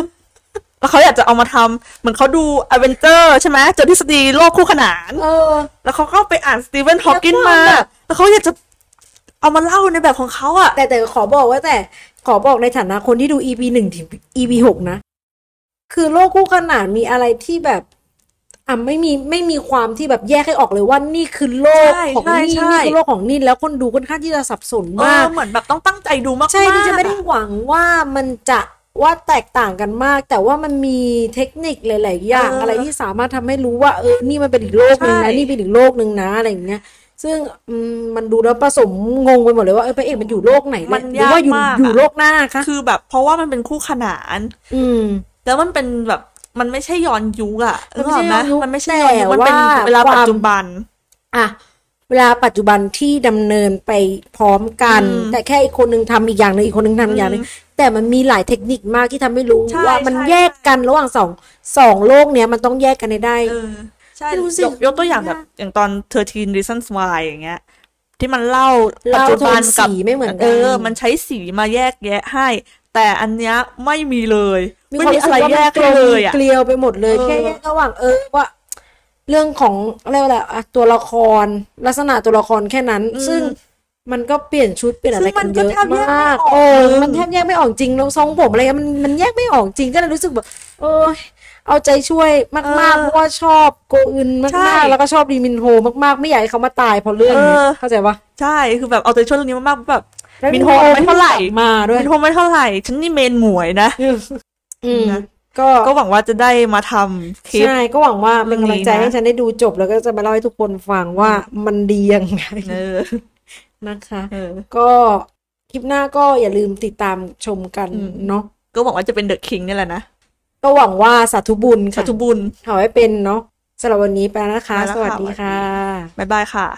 แล้วเขาอยากจะเอามาทำเหมือนเขาดูอเวนเจอร์ใช่ไหมเจอทฤษฎีโลกคู่ขนานแล้วเขาก็ไปอ่านสตีเฟนฮอว์กินมาแล้วเขาอยากจะเอามาเล่าในแบบของเขาอะแต่ขอบอกในฐานะคนที่ดู EP 1 ถึง EP 6นะคือโลกคู่ขนานมีอะไรที่แบบ ไม่มีความที่แบบแยกให้ออกเลยว่านี่คือโลกของนี่นี่คือโลกของนี่แล้วคนดูค่อนข้างที่จะสับสนมากเหมือนแบบต้องตั้งใจดูมากๆใช่ดิฉันไม่ได้หวังว่ามันจะว่าแตกต่างกันมากแต่ว่ามันมีเทคนิคหลายๆอย่างอะไรที่สามารถทำให้รู้ว่านี่มันเป็นอีกโลกนึงนะนี่เป็นอีกโลกนึงนะอะไรอย่างเงี้ยซึ่งมันดูแล้วผสมงงไปหมดเลยว่าพระเอกมันอยู่โลกไหนเนี่ยหรือว่าอยู่โลกหน้าคะคือแบบเพราะว่ามันเป็นคู่ขนานแล้วมันเป็นแบบมันไม่ใช่ย้อนยุคอะรู้ไหมมันไม่ใช่ย้อนยุคมันเป็นเวลาปัจจุบันอะเวลาปัจจุบันที่ดำเนินไปพร้อมกันแต่แค่อีกคนนึงทำอีกอย่างนึงอีกคนนึงทำอีกอย่างนึงแต่มันมีหลายเทคนิคมากที่ทำให้รู้ว่ามันแยกกันระหว่างสองโลกเนี้ยมันต้องแยกกันได้ใช่ยกตัวอย่างแบบอย่างตอน13 Reasons Why อย่างเงี้ยที่มันเล่าปัจจุบันกับไม่เหมือนกันมันใช้สีมาแยกแยะให้แต่อันเนี้ยไม่มีเลยไม่มีอะไรแยกเลยอ่ะเกลียวไปหมดเลยแค่ระหว่างว่าเรื่องของเรียกว่าอะไรตัวละครลักษณะตัวละครแค่นั้นซึ่งมันก็เปลี่ยนชุดเปลี่ยนอะไรกันเยอะมากมันแทบแยกไม่ออกจริงแล้วทรงผมอะไรมันแยกไม่ออกจริงก็เลยรู้สึกแบบเอาใจช่วยมากๆเพราะว่าชอบโกอึนมากๆแล้วก็ชอบรีมินโฮมากๆไม่อยากให้เขามาตายเพราะเรื่องนี้เข้าใจปะใช่คือแบบเอาใจช่วยเรื่องนี้มากๆแบบมินโฮไม่เท่าไหร่มาด้วยมินโฮไม่เท่าไหร่ฉันนี่เมนหมวยนะก็หวังว่าจะได้มาทำคลิปใช่ก็หวังว่าเป็นกำลังใจให้ฉันได้ดูจบแล้วก็จะมาเล่าให้ทุกคนฟังว่ามันดียังไงนะคะก็คลิปหน้าก็อย่าลืมติดตามชมกันเนาะก็หวังว่าจะเป็นเดอะคิงนี่แหละนะก็หวังว่าสาธุบุญค่ะสาธุบุญขอให้เป็นเนาะสำหรับวันนี้ไปแล้วนะคะสวัสดีค่ะบ๊ายบายค่ะ